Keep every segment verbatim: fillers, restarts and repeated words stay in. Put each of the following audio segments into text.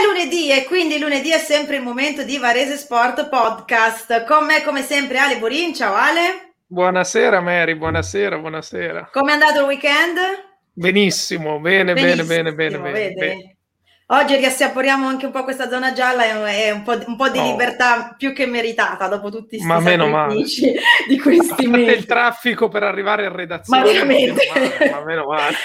È lunedì e quindi lunedì è sempre il momento di Varese Sport Podcast. Con me come sempre Ale Burin, ciao Ale. Buonasera Mary, buonasera, buonasera. Come è andato il weekend? Benissimo, bene, Benissimo, bene, bene, bene, bene, bene. Oggi riassaporiamo anche un po' questa zona gialla e un po' di, un po' di oh. libertà più che meritata dopo tutti questi sacrifici di questi mesi. Ma il traffico per arrivare in redazione. Ma veramente. Ma meno male.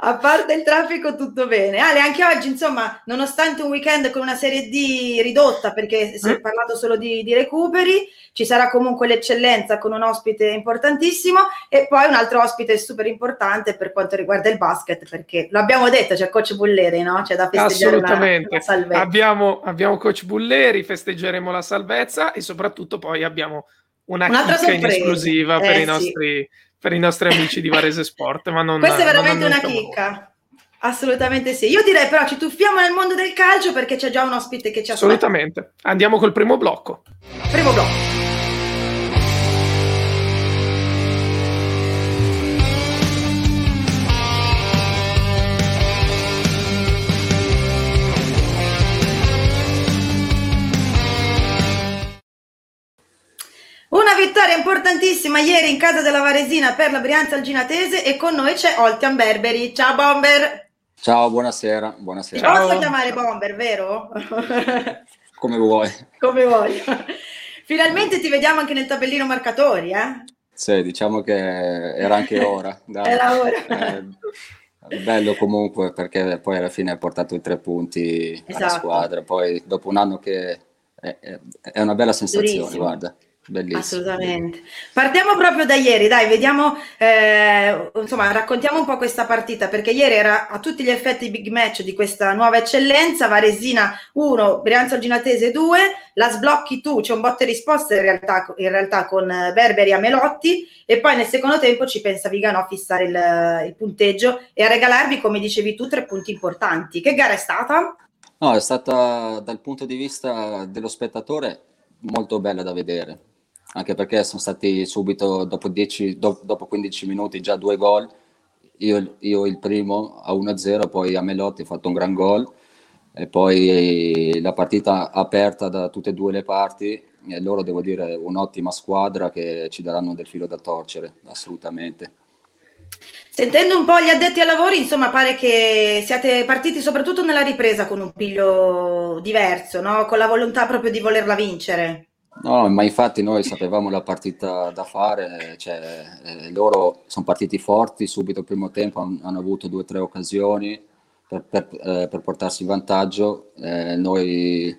A parte il traffico tutto bene. Ale, anche oggi insomma, nonostante un weekend con una Serie D ridotta perché si è parlato solo di, di recuperi, ci sarà comunque l'eccellenza con un ospite importantissimo e poi un altro ospite super importante per quanto riguarda il basket, perché l'abbiamo detto, c'è cioè Coach Bulleri, no? C'è cioè, da festeggiare assolutamente. La, la salvezza. Abbiamo, abbiamo Coach Bulleri, festeggeremo la salvezza e soprattutto poi abbiamo una Un'altra chicca in esclusiva eh, per sì. i nostri... per i nostri amici di Varese Sport, ma non questa è veramente una chicca, assolutamente sì. Io direi però ci tuffiamo nel mondo del calcio perché c'è già un ospite che ci aspetta. Assolutamente, andiamo col primo blocco. Primo blocco. Una vittoria importantissima ieri in casa della Varesina per la Brianza Olginatese e con noi c'è Oltian Berberi. Ciao Bomber! Ciao, buonasera. buonasera. Ti Ciao. Posso chiamare Bomber, vero? Come vuoi. Come vuoi. Finalmente ti vediamo anche nel tabellino marcatori, eh? Sì, diciamo che era anche ora. Dai. Era ora. Eh, bello comunque perché poi alla fine ha portato i tre punti esatto. alla squadra. Poi dopo un anno che è, è una bella sensazione, durissimo. Guarda. Bellissimo. Assolutamente. Partiamo proprio da ieri, dai, vediamo, eh, insomma, raccontiamo un po' questa partita, perché ieri era a tutti gli effetti big match di questa nuova eccellenza, Varesina uno, Brianza Olginatese due, la sblocchi tu, c'è un botte risposta in realtà, in realtà con Berberi a Melotti e poi nel secondo tempo ci pensa Vigano a fissare il, il punteggio e a regalarvi, come dicevi tu, tre punti importanti. Che gara è stata? No, è stata dal punto di vista dello spettatore molto bella da vedere. Anche perché sono stati subito dopo, dieci, do, dopo quindici minuti già due gol, io, io il primo a uno a zero, poi a Melotti ho fatto un gran gol e poi la partita aperta da tutte e due le parti e loro devo dire un'ottima squadra che ci daranno del filo da torcere, assolutamente. Sentendo un po' gli addetti ai lavori, insomma, pare che siate partiti soprattutto nella ripresa con un piglio diverso, no? Con la volontà proprio di volerla vincere. No, ma infatti noi sapevamo la partita da fare, cioè, eh, loro sono partiti forti, subito al primo tempo han, hanno avuto due o tre occasioni per, per, eh, per portarsi in vantaggio, eh, noi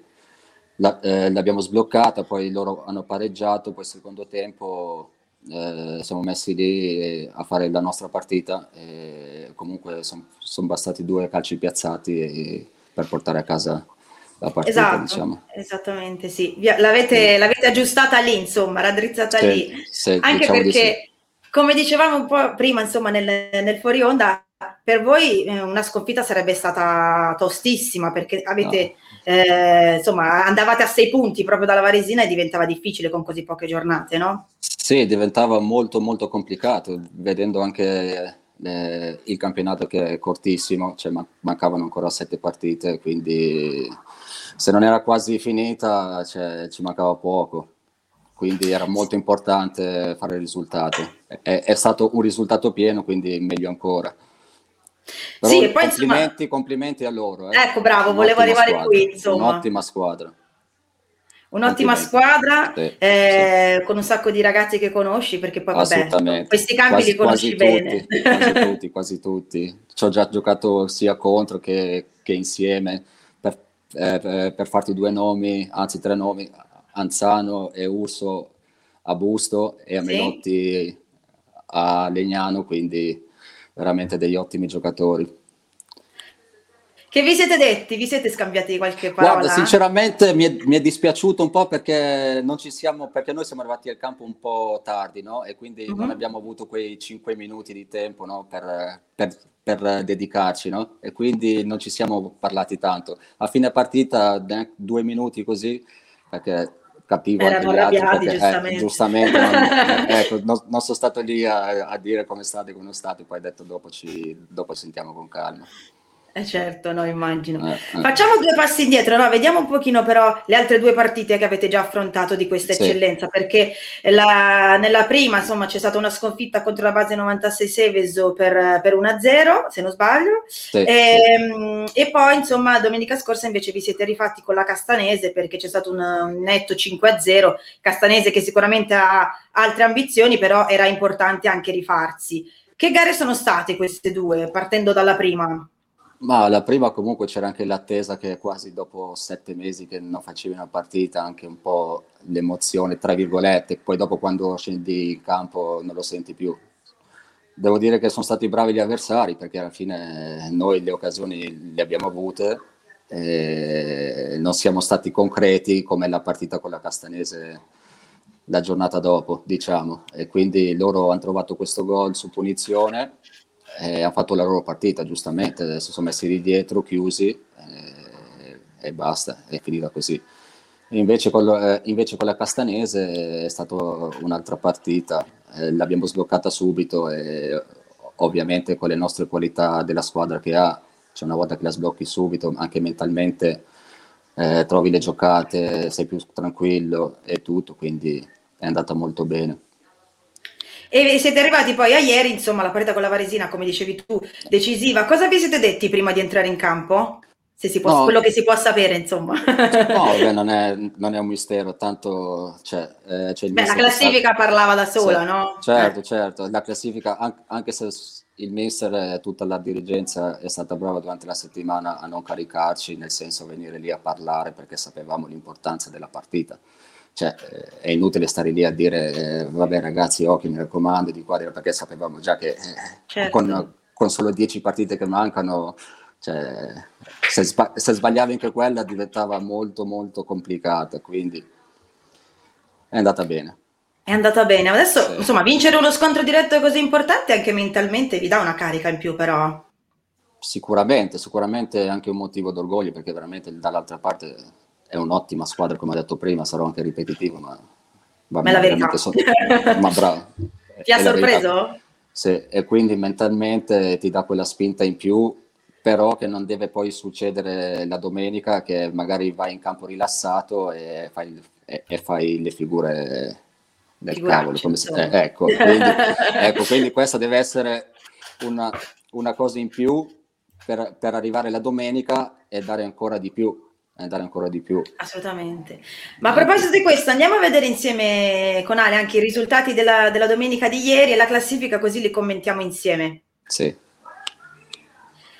la, eh, l'abbiamo sbloccata, poi loro hanno pareggiato, poi al secondo tempo eh, siamo messi lì a fare la nostra partita, e comunque sono son bastati due calci piazzati e, per portare a casa la partita, esatto, diciamo. Esattamente sì. L'avete, sì. l'avete aggiustata lì, insomma, raddrizzata sì, lì. Sì, anche diciamo perché, di sì. come dicevamo un po' prima, insomma, nel, nel fuori onda, per voi eh, una sconfitta sarebbe stata tostissima perché avete, no. eh, insomma, andavate a sei punti proprio dalla Varesina e diventava difficile con così poche giornate, no? Sì, diventava molto, molto complicato, vedendo anche eh, il campionato che è cortissimo, cioè man- mancavano ancora sette partite, quindi se non era quasi finita, cioè, ci mancava poco, quindi era molto importante fare il risultato. È, è stato un risultato pieno, quindi meglio ancora. Però sì, e poi, complimenti, insomma, complimenti a loro. Eh. Ecco, bravo, volevo arrivare squadra, qui, insomma. Un'ottima squadra. Un'ottima squadra, sì, eh, sì. con un sacco di ragazzi che conosci, perché poi vabbè, questi campi quasi, li conosci quasi bene. Tutti, quasi tutti, quasi tutti. Ci ho già giocato sia contro che, che insieme. Eh, per, per farti due nomi, anzi tre nomi, Anzano e Urso a Busto e a Melotti sì. a Legnano, quindi veramente degli ottimi giocatori. Che vi siete detti? Vi siete scambiati qualche parola? Guarda, sinceramente mi è, mi è dispiaciuto un po' perché non ci siamo, perché noi siamo arrivati al campo un po' tardi, no? E quindi mm-hmm. non abbiamo avuto quei cinque minuti di tempo, no? Per, per, per dedicarci, no? E quindi non ci siamo parlati tanto. A fine partita, due minuti così, perché capivo erano anche gli altri, perché, giustamente, eh, giustamente non, ecco, non, non sono stato lì a, a dire come state, come non state, poi detto dopo ci, dopo sentiamo con calma. Eh certo, no, immagino. Eh, eh. Facciamo due passi indietro, no? Vediamo un pochino però le altre due partite che avete già affrontato di questa eccellenza, sì. Perché la, nella prima, insomma, c'è stata una sconfitta contro la Base novantasei Seveso per, per uno a zero, se non sbaglio, sì, e, sì. E poi, insomma, domenica scorsa invece vi siete rifatti con la Castanese, perché c'è stato un, un netto cinque a zero, Castanese che sicuramente ha altre ambizioni, però era importante anche rifarsi. Che gare sono state queste due, partendo dalla prima? Ma la prima comunque c'era anche l'attesa che quasi dopo sette mesi che non facevi una partita, anche un po' l'emozione, tra virgolette, poi dopo quando scendi in campo non lo senti più. Devo dire che sono stati bravi gli avversari, perché alla fine noi le occasioni le abbiamo avute, e non siamo stati concreti come la partita con la Castanese la giornata dopo, diciamo, e quindi loro hanno trovato questo gol su punizione. Eh, hanno fatto la loro partita, giustamente, si sono messi lì dietro, chiusi, eh, e basta, è finita così. Invece con, eh, invece con la Castanese è stata un'altra partita, eh, l'abbiamo sbloccata subito e ovviamente con le nostre qualità della squadra che ha, cioè una volta che la sblocchi subito, anche mentalmente, eh, trovi le giocate, sei più tranquillo e tutto, quindi è andata molto bene. E siete arrivati poi a ieri, insomma, la partita con la Varesina, come dicevi tu, decisiva. Cosa vi siete detti prima di entrare in campo? Se si può, no, quello che si può sapere, insomma. No, beh, non, è, non è un mistero, tanto... Cioè, eh, c'è il beh, la classifica stato... parlava da sola, sì, no? Certo, eh. certo. La classifica, anche se il mister e tutta la dirigenza è stata brava durante la settimana a non caricarci, nel senso venire lì a parlare, perché sapevamo l'importanza della partita. Cioè, è inutile stare lì a dire eh, vabbè ragazzi, occhi, mi raccomando, di qua, perché sapevamo già che eh, certo. con, con solo dieci partite che mancano, cioè, se, sba- se sbagliavi anche quella diventava molto molto complicata, quindi è andata bene. È andata bene. Adesso, sì. Insomma, vincere uno scontro diretto così importante anche mentalmente vi dà una carica in più, però. Sicuramente, sicuramente è anche un motivo d'orgoglio, perché veramente dall'altra parte... È un'ottima squadra, come ho detto prima, sarò anche ripetitivo, ma... Va bene, veramente so... ma bravo. Ti ha è sorpreso? Sì, e quindi mentalmente ti dà quella spinta in più, però che non deve poi succedere la domenica, che magari vai in campo rilassato e fai, e, e fai le figure del Figuracci, cavolo. Come se... eh, ecco, quindi, ecco, quindi questa deve essere una, una cosa in più per, per arrivare la domenica e dare ancora di più. andare ancora di più. Assolutamente. Ma a proposito di questo, andiamo a vedere insieme con Ale anche i risultati della, della domenica di ieri e la classifica, così li commentiamo insieme. Sì.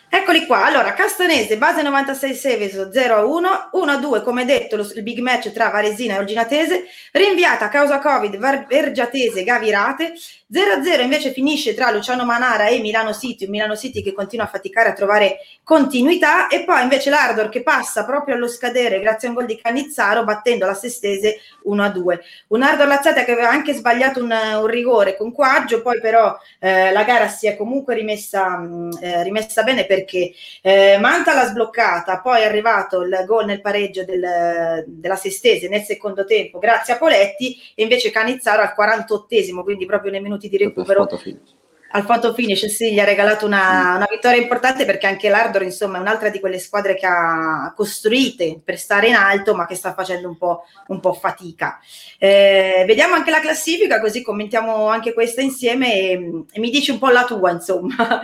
Eccoli qua. Allora, Castanese, Base novantasei Seveso zero a uno, uno a due, come detto, lo, il big match tra Varesina e Olginatese, rinviata a causa Covid, Var- Vergiatese, Gavirate, zero a zero invece finisce tra Luciano Manara e Milano City, un Milano City che continua a faticare a trovare continuità, e poi invece l'Ardor che passa proprio allo scadere grazie a un gol di Cannizzaro, battendo la Sestese uno a due. Un Ardor Lazzate che aveva anche sbagliato un, un rigore con Quaggio, poi però eh, la gara si è comunque rimessa, mh, eh, rimessa bene, perché eh, Manta l'ha sbloccata, poi è arrivato il gol nel pareggio del, della Sestese nel secondo tempo grazie a Poletti, e invece Cannizzaro al quarantottesimo, quindi proprio nei minuti di recupero al photo finish, sì, gli ha regalato una, una vittoria importante, perché anche l'Ardor, insomma, è un'altra di quelle squadre che ha costruite per stare in alto, ma che sta facendo un po', un po' fatica. Eh, vediamo anche la classifica, così commentiamo anche questa insieme e, e mi dici un po' la tua, insomma.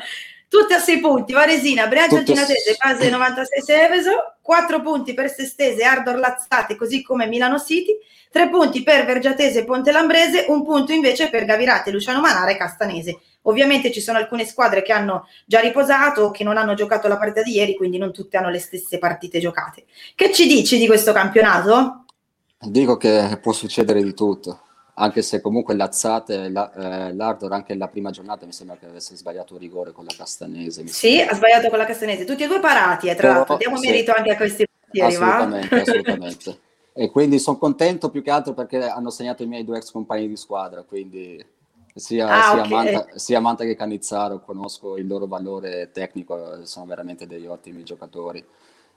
Tutte a sei punti, Varesina, Brianza Olginatese, Base novantasei Seveso, quattro punti per Sestese, Ardor Lazzate, così come Milano City, tre punti per Vergiatese e Ponte Lambrese, un punto invece per Gavirate, Luciano Manara e Castanese. Ovviamente ci sono alcune squadre che hanno già riposato, che non hanno giocato la partita di ieri, quindi non tutte hanno le stesse partite giocate. Che ci dici di questo campionato? Dico che può succedere di tutto, anche se comunque Lazzate, la, eh, l'Ardor anche la prima giornata mi sembra che avesse sbagliato rigore con la Castanese. Sì, ha sbagliato con la Castanese, tutti e due parati, eh, tra Però, l'altro, diamo sì, merito anche a questi partiti. Assolutamente, va? assolutamente. E quindi sono contento più che altro perché hanno segnato i miei due ex compagni di squadra, quindi sia, ah, sia, okay. Manta, sia Manta che Cannizzaro, conosco il loro valore tecnico, sono veramente degli ottimi giocatori.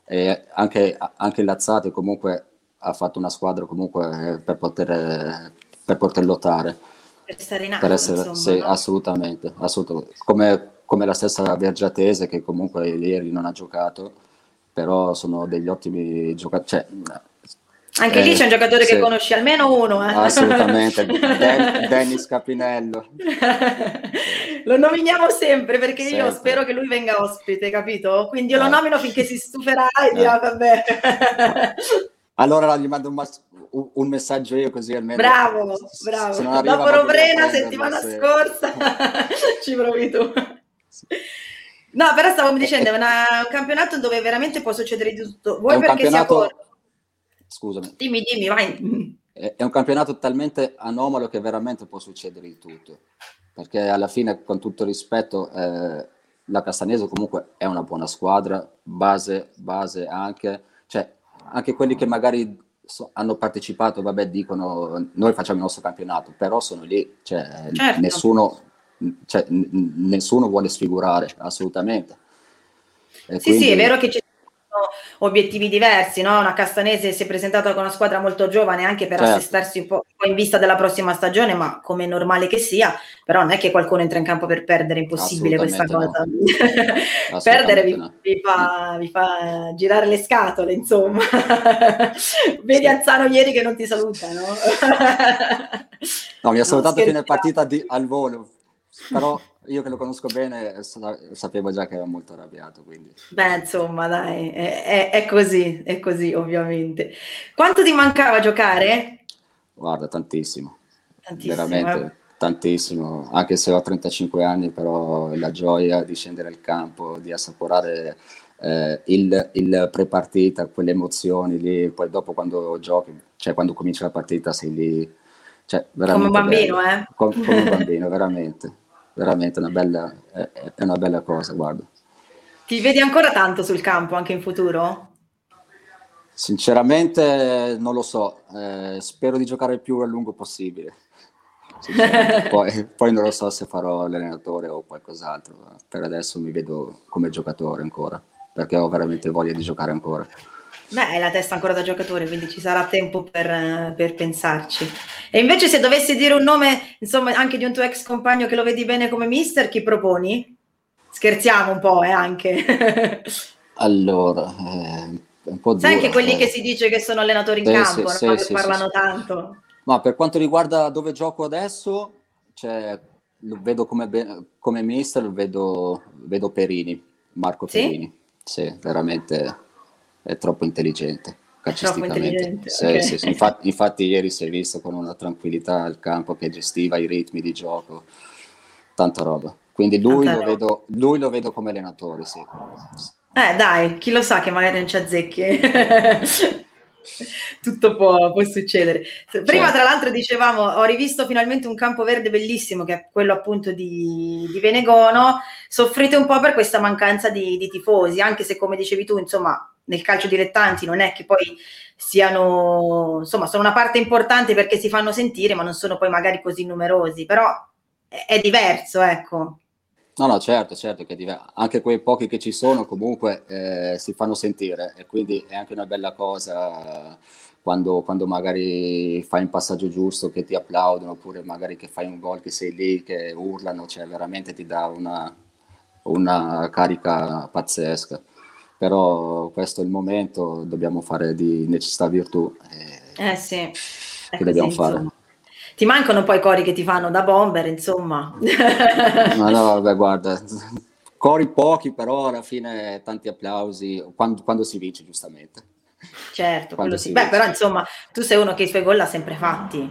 E anche, anche Lazzate comunque ha fatto una squadra comunque per poter... per poter lottare, per stare in alto, per essere, insomma, sì, no? assolutamente, assolutamente. Come come la stessa Vergiatese, che comunque ieri non ha giocato, però sono degli ottimi giocatori. Cioè, anche eh, lì c'è un giocatore se... che conosci almeno uno. Eh. Assolutamente, Den- Dennis Capinello. Lo nominiamo sempre, perché sempre. Io spero che lui venga ospite, capito? Quindi io eh. lo nomino finché si stuferà e dirà eh. vabbè. Allora gli mando un, mas- un messaggio io, così almeno. Bravo, bravo. Se non dopo Rovrena, settimana se... scorsa, ci provi tu. Sì. No, però stavo dicendo, è una, un campionato dove veramente può succedere di tutto. Vuoi perché campionato... sia corto? Scusami. Dimmi, dimmi, vai. È, è un campionato talmente anomalo che veramente può succedere di tutto. Perché alla fine, con tutto rispetto, eh, la Castanese comunque è una buona squadra, base, base anche... Cioè, anche quelli che magari so, hanno partecipato, vabbè, dicono noi facciamo il nostro campionato, però sono lì, cioè, certo. nessuno, cioè, n- nessuno vuole sfigurare, assolutamente. E sì, quindi... sì, è vero che ci sono obiettivi diversi, no? Una Castanese si è presentata con una squadra molto giovane anche per certo. assestarsi un po' in vista della prossima stagione, ma come è normale che sia, però non è che qualcuno entra in campo per perdere, è impossibile questa cosa. No. Perdere vi, no. vi, fa, vi fa girare le scatole, insomma. Vedi Anzano ieri che non ti saluta, no? No, mi ha salutato fino a partita di, al volo, però io che lo conosco bene sapevo già che era molto arrabbiato, quindi. Beh, insomma, dai, è, è, è così, è così ovviamente. Quanto ti mancava giocare? Guarda, tantissimo, tantissimo veramente eh. tantissimo, anche se ho trentacinque anni, però la gioia di scendere al campo, di assaporare eh, il, il pre-partita, quelle emozioni lì, poi dopo quando giochi, cioè quando comincia la partita sei lì, cioè, veramente come un bambino, bello. eh? Com- come un bambino, veramente, veramente una bella, è, è una bella cosa, guarda. Ti vedi ancora tanto sul campo, anche in futuro? Sinceramente non lo so, eh, spero di giocare il più a lungo possibile, poi, poi non lo so se farò l'allenatore o qualcos'altro, ma per adesso mi vedo come giocatore ancora, perché ho veramente voglia di giocare ancora. Beh, hai la testa ancora da giocatore, quindi ci sarà tempo per, per pensarci. E invece se dovessi dire un nome, insomma, anche di un tuo ex compagno che lo vedi bene come mister, chi proponi? Scherziamo un po', eh, anche. Allora... Eh... un po' dura, sai anche quelli eh. che si dice che sono allenatori in sì, campo, sì, no? sì, che sì, parlano sì, tanto. Ma per quanto riguarda dove gioco adesso, cioè, lo vedo come, be- come mister, lo vedo, vedo Perini, Marco sì? Perini. Sì, veramente è troppo intelligente, calcisticamente. Troppo intelligente, sì, okay. sì, sì. Infatti, infatti ieri si è visto con una tranquillità al campo che gestiva i ritmi di gioco, tanta roba. Quindi lui, lo vedo, lui lo vedo come allenatore, sì. Eh dai, chi lo sa che magari non ci azzecchi, tutto può, può succedere. Prima cioè. Tra l'altro dicevamo, ho rivisto finalmente un campo verde bellissimo, che è quello appunto di, di Venegono, soffrite un po' per questa mancanza di, di tifosi, anche se come dicevi tu, insomma, nel calcio dilettanti non è che poi siano, insomma, sono una parte importante perché si fanno sentire, ma non sono poi magari così numerosi, però è, è diverso, ecco. No, no, certo, certo che div- anche quei pochi che ci sono comunque eh, si fanno sentire, e quindi è anche una bella cosa quando, quando magari fai un passaggio giusto che ti applaudono, oppure magari che fai un gol che sei lì, che urlano, cioè veramente ti dà una, una carica pazzesca. Però questo è il momento, dobbiamo fare di necessità virtù. Eh, eh sì, è che così, dobbiamo fare? Insomma. Ti mancano poi cori che ti fanno da bomber, insomma. No, no, vabbè, guarda, cori pochi, però alla fine tanti applausi, quando, quando si vince, giustamente. Certo, quello sì. Beh, però, insomma, tu sei uno che i suoi gol l'ha sempre fatti.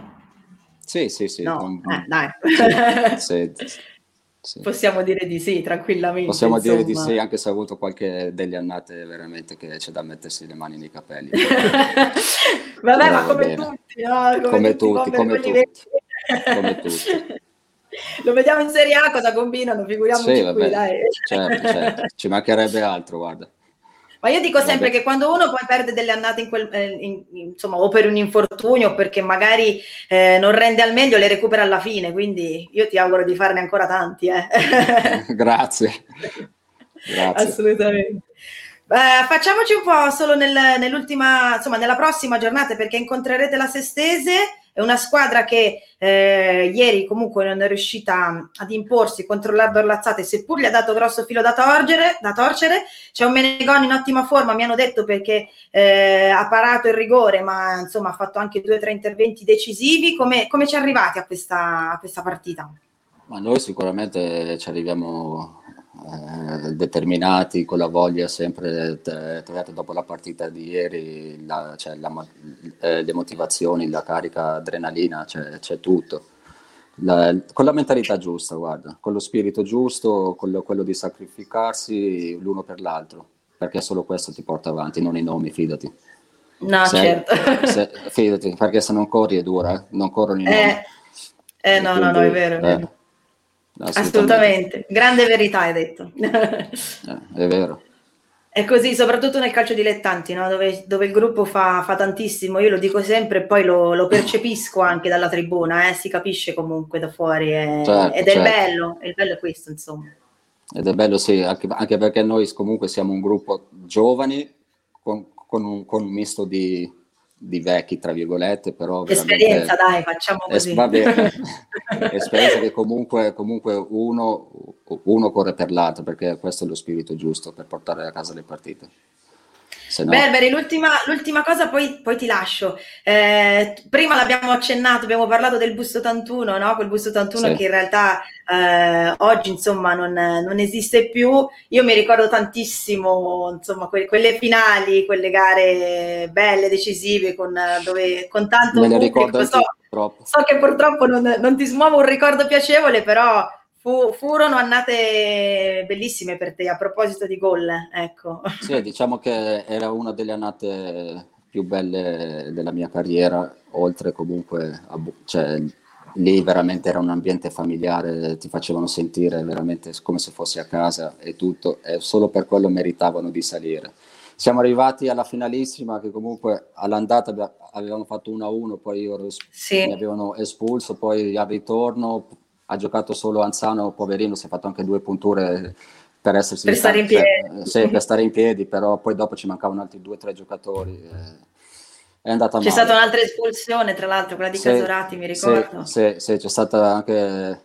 Sì, sì, sì. No, non, eh, dai. Sì, sì, sì. Possiamo dire di sì, tranquillamente. Possiamo insomma. dire di sì, anche se ha avuto qualche delle annate veramente che c'è da mettersi le mani nei capelli. Vabbè, però ma come bene. tutti, no? Come, come tutti, tutti, come tutti. come tutti. Lo vediamo in Serie A cosa combinano, figuriamoci sì, qui, dai. Certo, certo. Ci mancherebbe altro, guarda. Ma io dico sempre che quando uno poi perde delle annate in quel, eh, in, insomma, o per un infortunio, o perché magari eh, non rende al meglio, le recupera alla fine, quindi io ti auguro di farne ancora tanti. Eh. Grazie. Grazie. Assolutamente. Eh, facciamoci un po' solo nel, nell'ultima, insomma, nella prossima giornata, perché incontrerete la Sestese, È una squadra che eh, ieri comunque non è riuscita ad imporsi contro l'Ardor Lazzate, seppur gli ha dato grosso filo da torcere, da torcere. C'è un Menegon in ottima forma, mi hanno detto, perché eh, ha parato il rigore, ma insomma ha fatto anche due o tre interventi decisivi. Come, come ci arrivati a questa, a questa partita? Ma noi sicuramente ci arriviamo eh, determinati, con la voglia sempre trovata dopo la partita di ieri, la, cioè la, le motivazioni, la carica adrenalina, cioè, c'è tutto. La, con la mentalità giusta, guarda, con lo spirito giusto, con lo, quello di sacrificarsi l'uno per l'altro, perché solo questo ti porta avanti, non i nomi, fidati. No, se, certo. Se, fidati, perché se non corri è dura, eh? Non corrono i nomi. Eh, eh no, quindi, no, no, è vero, è vero. Eh, Assolutamente. Assolutamente, grande verità hai detto. eh, è vero. È così, soprattutto nel calcio dilettanti, no? dove, dove il gruppo fa, fa tantissimo, io lo dico sempre e poi lo, lo percepisco anche dalla tribuna, eh? Si capisce comunque da fuori, è, certo, ed è certo. bello, il bello è questo insomma. Ed è bello sì, anche, anche perché noi comunque siamo un gruppo giovani con, con, un, con un misto di... di vecchi tra virgolette, però esperienza, dai, facciamo così, es- va bene. Esperienza che comunque comunque uno uno corre per l'altro, perché questo è lo spirito giusto per portare a casa le partite. Se no... Berberi, l'ultima, l'ultima cosa poi, poi ti lascio, eh, prima l'abbiamo accennato, abbiamo parlato del Busto ottantuno, no? Quel Busto ottantuno sì. Che in realtà eh, oggi insomma non, non esiste più. Io mi ricordo tantissimo insomma que- quelle finali, quelle gare belle, decisive, con, dove, con tanto me pubblico, ricordo so, anche, so che purtroppo non, non ti smuovo un ricordo piacevole, però Fu, furono annate bellissime per te, a proposito di gol, ecco. Sì, diciamo che era una delle annate più belle della mia carriera, oltre comunque, a, cioè, lì veramente era un ambiente familiare, ti facevano sentire veramente come se fossi a casa e tutto, e solo per quello meritavano di salire. Siamo arrivati alla finalissima, che comunque all'andata avevamo fatto uno a uno, poi io ero, sì. mi avevano espulso, poi al ritorno... Ha giocato solo Anzano, poverino, si è fatto anche due punture per essersi per stare in piedi. Sì, per stare in piedi, però poi dopo ci mancavano altri due o tre giocatori. È andata male. C'è stata un'altra espulsione, tra l'altro, quella di sì, Casorati, mi ricordo. Sì, sì, sì, c'è stata anche,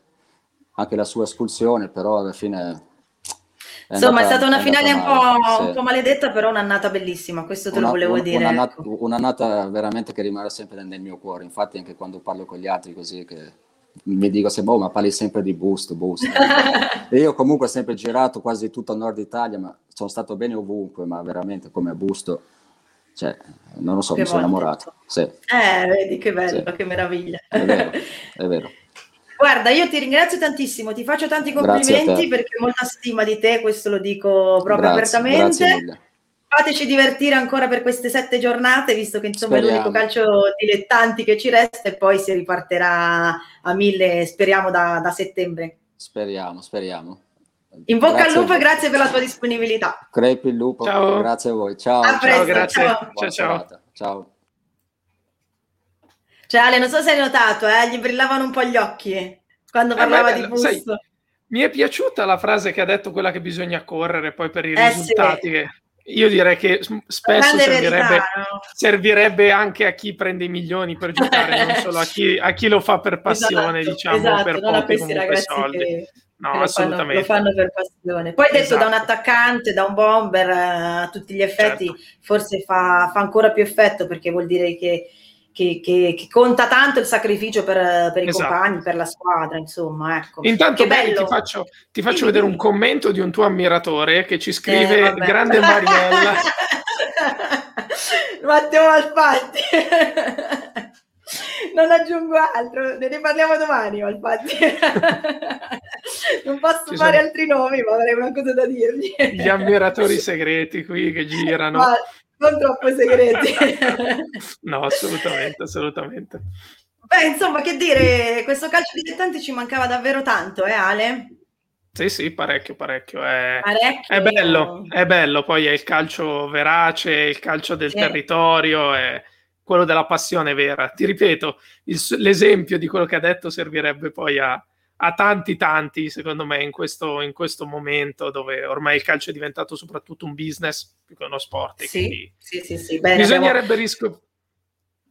anche la sua espulsione, però alla fine... È Insomma, andata, è stata una è finale un po', sì. un po' maledetta, però un'annata bellissima, questo te una, lo volevo un, dire. Un'annata, ecco. un'annata veramente che rimarrà sempre nel mio cuore, infatti anche quando parlo con gli altri così che... mi dico sempre, oh, ma parli sempre di Busto, Busto. E io comunque ho sempre girato quasi tutto il nord Italia, ma sono stato bene ovunque, ma veramente come Busto, cioè, non lo so, che mi volte. Sono innamorato. Sì. Eh, vedi che bello, sì. Che meraviglia. È vero, è vero. Guarda, io ti ringrazio tantissimo, ti faccio tanti complimenti perché ho molta stima di te, questo lo dico proprio grazie, apertamente. Grazie mille. Fateci divertire ancora per queste sette giornate, visto che insomma speriamo. È l'unico calcio dilettanti che ci resta, e poi si riparterà a mille, speriamo, da, da settembre. Speriamo, speriamo. In bocca grazie al lupo e grazie per la tua disponibilità. Crepi il lupo, ciao. Grazie a voi. Ciao, a presto, ciao, grazie. Ciao. Ciao, ciao. Ciao. Cioè, Ale, non so se hai notato, eh, gli brillavano un po' gli occhi quando parlava eh, di Busto. Mi è piaciuta la frase che ha detto, quella che bisogna correre poi per i eh, risultati. Sì. Che... Io direi che spesso servirebbe, servirebbe anche a chi prende i milioni per giocare, non solo a chi, a chi lo fa per passione, esatto, diciamo, esatto, per pochi comunque soldi. Che, no, che assolutamente. Lo fanno, lo fanno per passione. Poi detto esatto. Da un attaccante, da un bomber, a tutti gli effetti, certo. Forse fa, fa ancora più effetto, perché vuol dire che, che, che, che conta tanto il sacrificio per, per i esatto. compagni, per la squadra, insomma. Ecco. Intanto che bello. Ti faccio, ti faccio sì, vedere sì. un commento di un tuo ammiratore che ci scrive eh, grande Mariella. Matteo Alfatti. Non aggiungo altro, ne riparliamo domani, Alfatti. Non posso fare altri nomi, ma avrei una cosa da dirgli. Gli ammiratori segreti qui che girano. Ma... non troppo segreti. No, assolutamente, assolutamente. Beh, insomma, che dire, questo calcio dilettanti ci mancava davvero tanto, eh Ale? Sì, sì, parecchio, parecchio. È, parecchio. È bello, è bello, poi è il calcio verace, il calcio del sì. territorio, è quello della passione vera. Ti ripeto, il, l'esempio di quello che ha detto servirebbe poi a, a tanti, tanti, secondo me, in questo, in questo momento dove ormai il calcio è diventato soprattutto un business, più che uno sport. Sì, quindi sì, sì, sì. Bene, bisognerebbe abbiamo... riscoprire.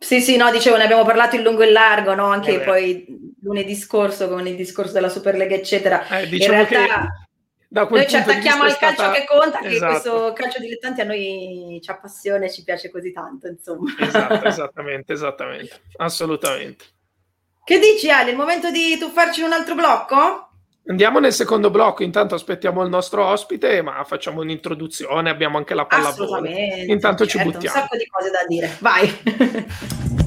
Sì, sì, no, dicevo, ne abbiamo parlato in lungo e in largo, no? Anche eh poi lunedì scorso con il discorso della Superlega, eccetera. Eh, diciamo in realtà che noi ci attacchiamo al calcio stata... che conta, esatto. Che questo calcio dilettanti a noi ci appassiona e ci piace così tanto, insomma. Esatto, esattamente, esattamente, assolutamente. Che dici, Ale? È il momento di tuffarci in un altro blocco? Andiamo nel secondo blocco, intanto aspettiamo il nostro ospite, ma facciamo un'introduzione, abbiamo anche la pallavolo. Assolutamente, intanto certo, ci buttiamo. Un sacco di cose da dire, vai!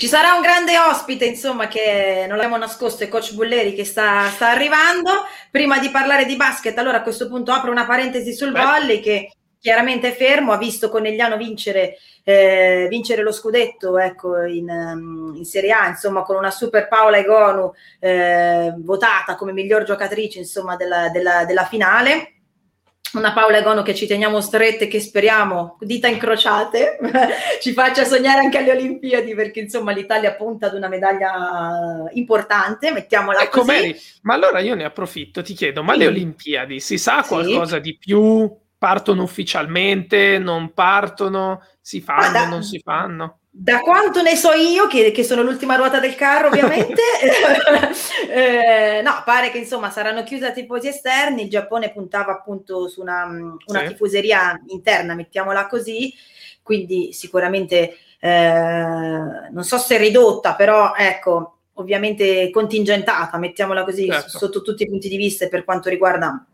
Ci sarà un grande ospite, insomma, che non l'abbiamo nascosto, è Coach Bulleri, che sta, sta arrivando. Prima di parlare di basket, allora a questo punto apro una parentesi sul Beh. volley, che chiaramente è fermo, ha visto Conegliano vincere, eh, vincere lo scudetto, ecco, in, in Serie A, insomma, con una super Paola Egonu eh, votata come miglior giocatrice, insomma, della, della, della finale. Una Paola Egonu che ci teniamo strette, che speriamo, dita incrociate, ci faccia sognare anche alle Olimpiadi, perché insomma l'Italia punta ad una medaglia importante, mettiamola ecco, così. Mary, ma allora io ne approfitto, ti chiedo, ma sì. le Olimpiadi, si sa qualcosa sì. di più? Partono ufficialmente, non partono, si fanno, da, non si fanno? Da quanto ne so io, che, che sono l'ultima ruota del carro ovviamente, eh, no, pare che insomma saranno chiuse a tifosi esterni, il Giappone puntava appunto su una, una sì. tifoseria interna, mettiamola così, quindi sicuramente, eh, non so se ridotta, però ecco, ovviamente contingentata, mettiamola così, certo. sotto tutti i punti di vista per quanto riguarda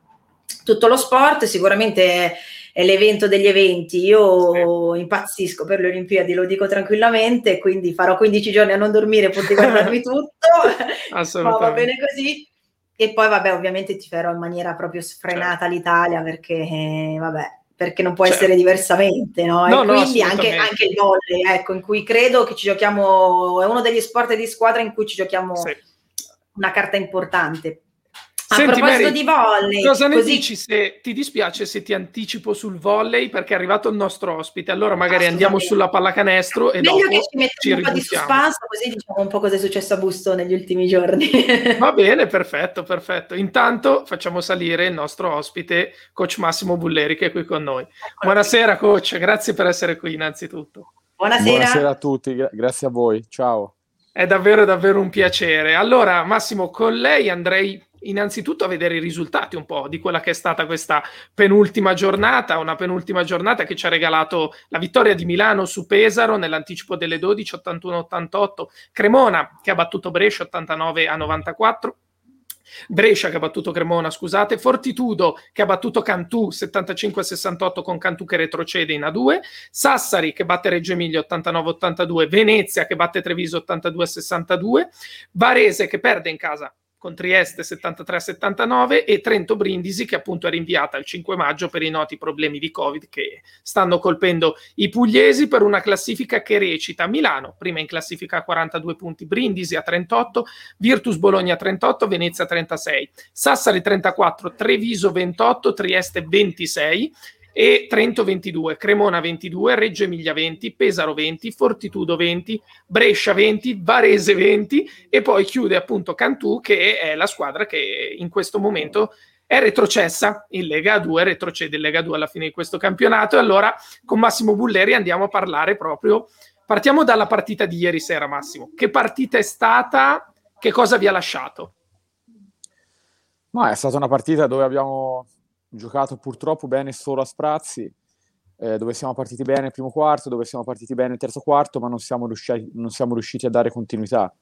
tutto lo sport. Sicuramente è l'evento degli eventi, io sì. impazzisco per le Olimpiadi, lo dico tranquillamente, quindi farò quindici giorni a non dormire pur di guardarmi tutto, ma va bene così. E poi vabbè, ovviamente tiferò in maniera proprio sfrenata certo. l'Italia, perché eh, vabbè, perché non può certo. essere diversamente, no? no e quindi no, anche, anche il volley, ecco, in cui credo che ci giochiamo, è uno degli sport di squadra in cui ci giochiamo sì. una carta importante. A Senti, proposito Mary, di volley, cosa ne così... dici, se ti dispiace se ti anticipo sul volley, perché è arrivato il nostro ospite, allora magari andiamo sulla pallacanestro e meglio dopo che ci mettiamo un po' di suspense, così diciamo un po' cosa è successo a Busto negli ultimi giorni. Va bene, perfetto, perfetto. Intanto facciamo salire il nostro ospite, coach Massimo Bulleri, che è qui con noi. Buonasera coach, grazie per essere qui innanzitutto. Buonasera, Buonasera a tutti, gra- grazie a voi, ciao. È davvero davvero un piacere. Allora Massimo, con lei andrei innanzitutto a vedere i risultati un po' di quella che è stata questa penultima giornata, una penultima giornata che ci ha regalato la vittoria di Milano su Pesaro nell'anticipo delle dodici, ottantuno a ottantotto, Cremona che ha battuto Brescia ottantanove a novantaquattro, Brescia che ha battuto Cremona, scusate, Fortitudo che ha battuto Cantù settantacinque a sessantotto con Cantù che retrocede in A due, Sassari che batte Reggio Emilia ottantanove a ottantadue, Venezia che batte Treviso ottantadue a sessantadue, Varese che perde in casa con Trieste settantatré a settantanove e Trento Brindisi che appunto è rinviata al cinque maggio per i noti problemi di Covid che stanno colpendo i pugliesi, per una classifica che recita Milano prima in classifica a quarantadue punti, Brindisi a trentotto, Virtus Bologna a trentotto, Venezia a trentasei, Sassari trentaquattro, Treviso ventotto, Trieste ventisei e Trento ventidue, Cremona ventidue, Reggio Emilia venti, Pesaro venti, Fortitudo venti, Brescia venti, Varese venti e poi chiude appunto Cantù, che è la squadra che in questo momento è retrocessa in Lega A due, retrocede in Lega A due alla fine di questo campionato. E allora con Massimo Bulleri andiamo a parlare proprio, partiamo dalla partita di ieri sera. Massimo, che partita è stata? Che cosa vi ha lasciato? Ma è stata una partita dove abbiamo giocato purtroppo bene solo a sprazzi, eh, dove siamo partiti bene nel primo quarto, dove siamo partiti bene nel terzo quarto, ma non siamo riusciti, non siamo riusciti a dare continuità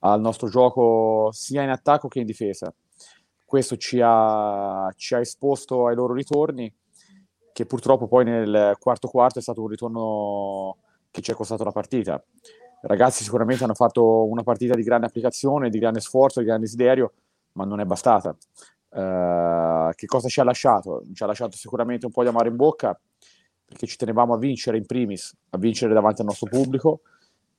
al nostro gioco sia in attacco che in difesa. Questo ci ha, ci ha esposto ai loro ritorni, che purtroppo poi nel quarto quarto è stato un ritorno che ci è costato la partita. I ragazzi sicuramente hanno fatto una partita di grande applicazione, di grande sforzo, di grande desiderio, ma non è bastata. Uh, che cosa ci ha lasciato? Ci ha lasciato sicuramente un po' di amaro in bocca, perché ci tenevamo a vincere in primis, a vincere davanti al nostro pubblico,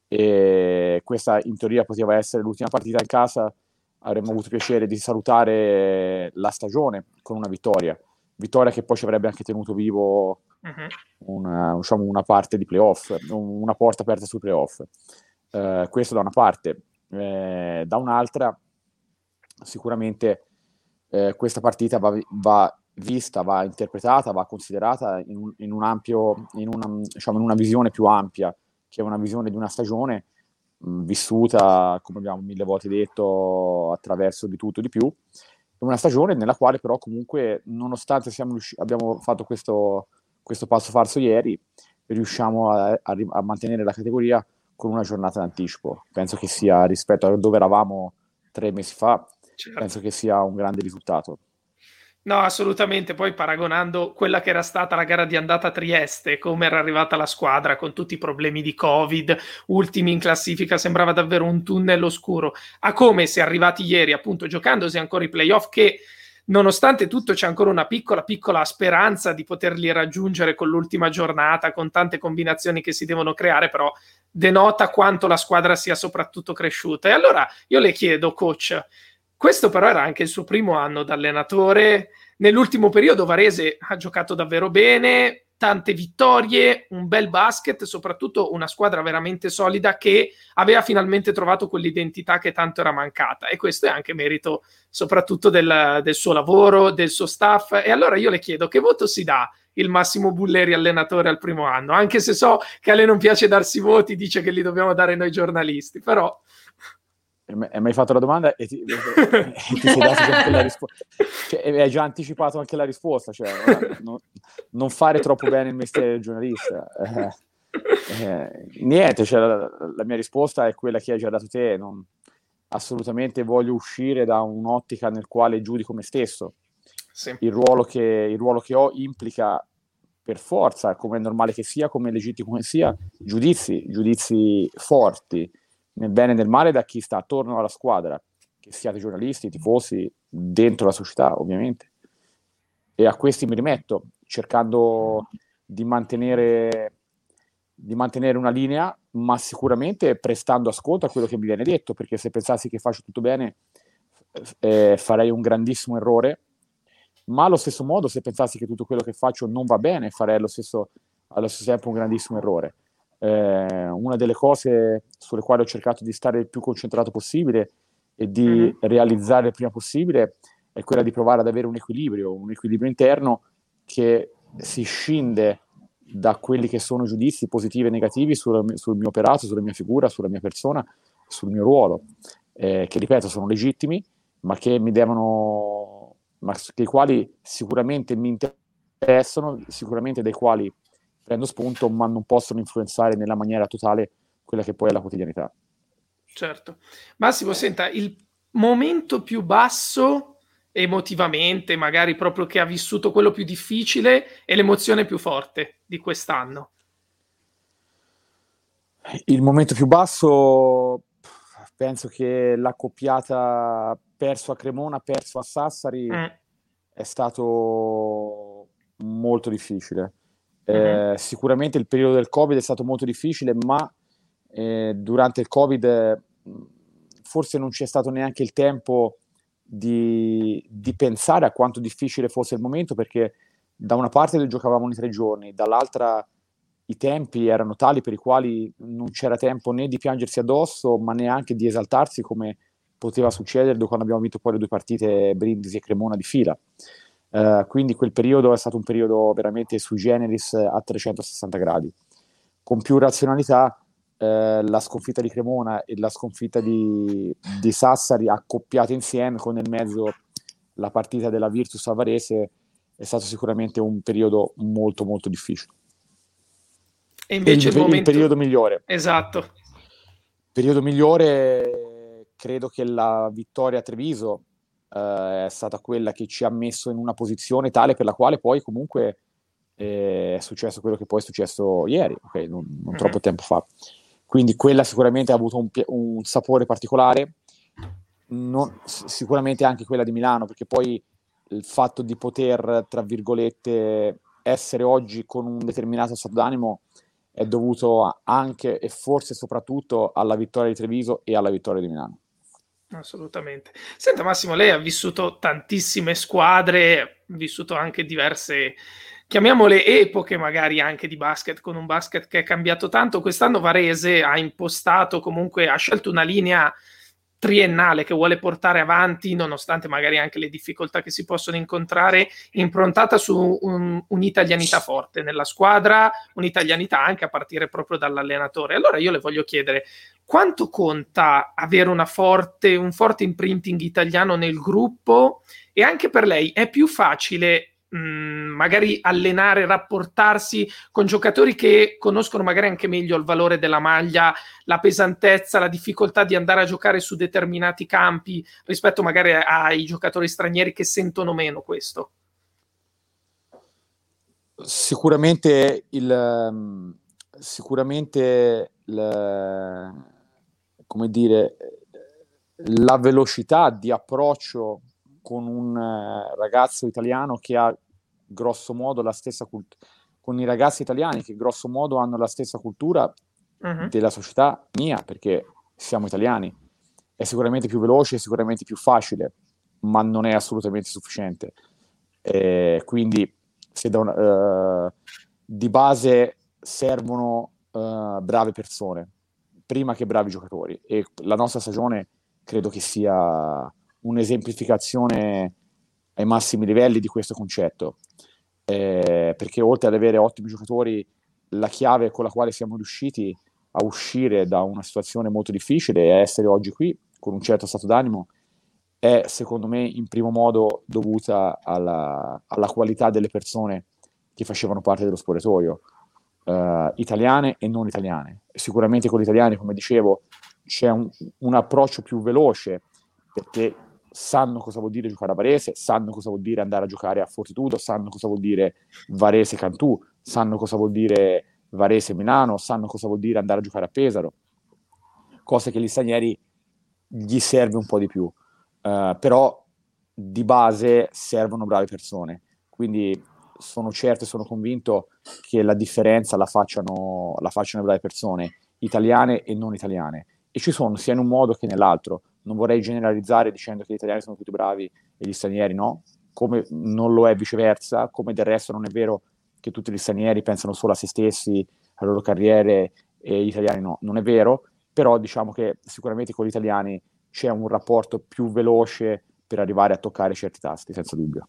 e questa in teoria poteva essere l'ultima partita in casa, avremmo avuto piacere di salutare la stagione con una vittoria vittoria che poi ci avrebbe anche tenuto vivo uh-huh. una, diciamo, una parte di playoff, una porta aperta sui playoff. Eh, questo da una parte. Eh, da un'altra, sicuramente eh, questa partita va, va vista, va interpretata, va considerata in un, in un ampio, in una, diciamo, in una visione più ampia, che è una visione di una stagione mh, vissuta, come abbiamo mille volte detto, attraverso di tutto di più. Una stagione nella quale però comunque, nonostante siamo riusci- abbiamo fatto questo, questo passo falso ieri, riusciamo a, a, a mantenere la categoria con una giornata d'anticipo. Penso che sia, rispetto a dove eravamo tre mesi fa, certo, penso che sia un grande risultato. No, assolutamente. Poi paragonando quella che era stata la gara di andata a Trieste, come era arrivata la squadra con tutti i problemi di Covid, ultimi in classifica, sembrava davvero un tunnel oscuro, a come si è arrivati ieri, appunto giocandosi ancora i playoff, che nonostante tutto c'è ancora una piccola piccola speranza di poterli raggiungere con l'ultima giornata, con tante combinazioni che si devono creare, però denota quanto la squadra sia soprattutto cresciuta. E allora io le chiedo, coach, questo però era anche il suo primo anno da allenatore. Nell'ultimo periodo Varese ha giocato davvero bene, tante vittorie, un bel basket, soprattutto una squadra veramente solida che aveva finalmente trovato quell'identità che tanto era mancata. E questo è anche merito soprattutto del, del suo lavoro, del suo staff. E allora io le chiedo, che voto si dà il Massimo Bulleri allenatore al primo anno? Anche se so che a lei non piace darsi voti, dice che li dobbiamo dare noi giornalisti, però... Mi hai fatto la domanda e ti, e ti sei dato anche la risposta, cioè, e hai già anticipato anche la risposta, cioè, ora, non, non fare troppo bene il mestiere del giornalista. Eh, eh, niente, cioè, la, la mia risposta è quella che hai già dato te. Non, assolutamente voglio uscire da un'ottica nel quale giudico me stesso. Sì. Il ruolo che, il ruolo che ho implica per forza, come è normale che sia, come è legittimo che sia, giudizi, giudizi forti, nel bene e nel male, da chi sta attorno alla squadra, che siate giornalisti, tifosi, dentro la società ovviamente. E a questi mi rimetto, cercando di mantenere di mantenere una linea, ma sicuramente prestando ascolto a quello che mi viene detto, perché se pensassi che faccio tutto bene eh, farei un grandissimo errore, ma allo stesso modo se pensassi che tutto quello che faccio non va bene farei allo stesso, allo stesso tempo un grandissimo errore. Eh, una delle cose sulle quali ho cercato di stare il più concentrato possibile e di mm-hmm. realizzare il prima possibile è quella di provare ad avere un equilibrio, un equilibrio interno che si scinde da quelli che sono giudizi positivi e negativi sul, sul mio operato, sulla mia figura, sulla mia persona, sul mio ruolo, eh, che ripeto sono legittimi, ma che mi devono, ma dei quali sicuramente mi interessano, sicuramente dei quali prendo spunto, ma non possono influenzare nella maniera totale quella che poi è la quotidianità. Certo. Massimo, senta, il momento più basso emotivamente, magari proprio che ha vissuto quello più difficile, e l'emozione più forte di quest'anno? Il momento più basso penso che la coppiata perso a Cremona, perso a Sassari, mm. è stato molto difficile. Eh, sicuramente il periodo del Covid è stato molto difficile, ma eh, durante il Covid eh, forse non c'è stato neanche il tempo di, di pensare a quanto difficile fosse il momento, perché da una parte giocavamo nei tre giorni, dall'altra i tempi erano tali per i quali non c'era tempo né di piangersi addosso, ma neanche di esaltarsi come poteva succedere quando abbiamo vinto poi le due partite Brindisi e Cremona di fila. Uh, quindi quel periodo è stato un periodo veramente sui generis a trecentosessanta gradi. Con più razionalità uh, la sconfitta di Cremona e la sconfitta di, di Sassari accoppiate insieme con nel mezzo la partita della Virtus a Varese è stato sicuramente un periodo molto molto difficile. E invece il, il, momento... il periodo migliore, esatto, periodo migliore credo che la vittoria a Treviso Uh, è stata quella che ci ha messo in una posizione tale per la quale poi comunque eh, è successo quello che poi è successo ieri, okay, non, non troppo mm-hmm. tempo fa. Quindi quella sicuramente ha avuto un, un sapore particolare, non, sicuramente anche quella di Milano, perché poi il fatto di poter, tra virgolette, essere oggi con un determinato stato d'animo è dovuto anche e forse soprattutto alla vittoria di Treviso e alla vittoria di Milano. Assolutamente. Senta Massimo, lei ha vissuto tantissime squadre, ha vissuto anche diverse chiamiamole epoche magari anche di basket, con un basket che è cambiato tanto. Quest'anno Varese ha impostato, comunque ha scelto una linea triennale che vuole portare avanti, nonostante magari anche le difficoltà che si possono incontrare, improntata su un, un'italianità forte nella squadra, un'italianità anche a partire proprio dall'allenatore. Allora io le voglio chiedere, quanto conta avere una forte, un forte imprinting italiano nel gruppo? E anche per lei è più facile mh, magari allenare, rapportarsi con giocatori che conoscono magari anche meglio il valore della maglia, la pesantezza, la difficoltà di andare a giocare su determinati campi rispetto magari ai giocatori stranieri che sentono meno questo? Sicuramente il sicuramente il, come dire, la velocità di approccio con un ragazzo italiano che ha grosso modo la stessa cultura, con i ragazzi italiani che grosso modo hanno la stessa cultura uh-huh. della società mia, perché siamo italiani, è sicuramente più veloce, è sicuramente più facile, ma non è assolutamente sufficiente. Eh, quindi se da una, eh, di base servono eh, brave persone prima che bravi giocatori, e la nostra stagione credo che sia un'esemplificazione ai massimi livelli di questo concetto, eh, perché oltre ad avere ottimi giocatori, la chiave con la quale siamo riusciti a uscire da una situazione molto difficile e a essere oggi qui con un certo stato d'animo è, secondo me, in primo modo dovuta alla, alla qualità delle persone che facevano parte dello spogliatoio, eh, italiane e non italiane. Sicuramente con gli italiani, come dicevo, c'è un, un approccio più veloce, perché sanno cosa vuol dire giocare a Varese, sanno cosa vuol dire andare a giocare a Fortitudo, sanno cosa vuol dire Varese Cantù, sanno cosa vuol dire Varese Milano, sanno cosa vuol dire andare a giocare a Pesaro, cose che gli stranieri gli serve un po' di più, uh, però di base servono brave persone. Quindi sono certo e sono convinto che la differenza la facciano, la facciano brave persone, italiane e non italiane, e ci sono sia in un modo che nell'altro. Non vorrei generalizzare dicendo che gli italiani sono tutti bravi e gli stranieri no, come non lo è viceversa, come del resto non è vero che tutti gli stranieri pensano solo a se stessi, alle loro carriere, e gli italiani no, non è vero. Però diciamo che sicuramente con gli italiani c'è un rapporto più veloce per arrivare a toccare certi tasti, senza dubbio.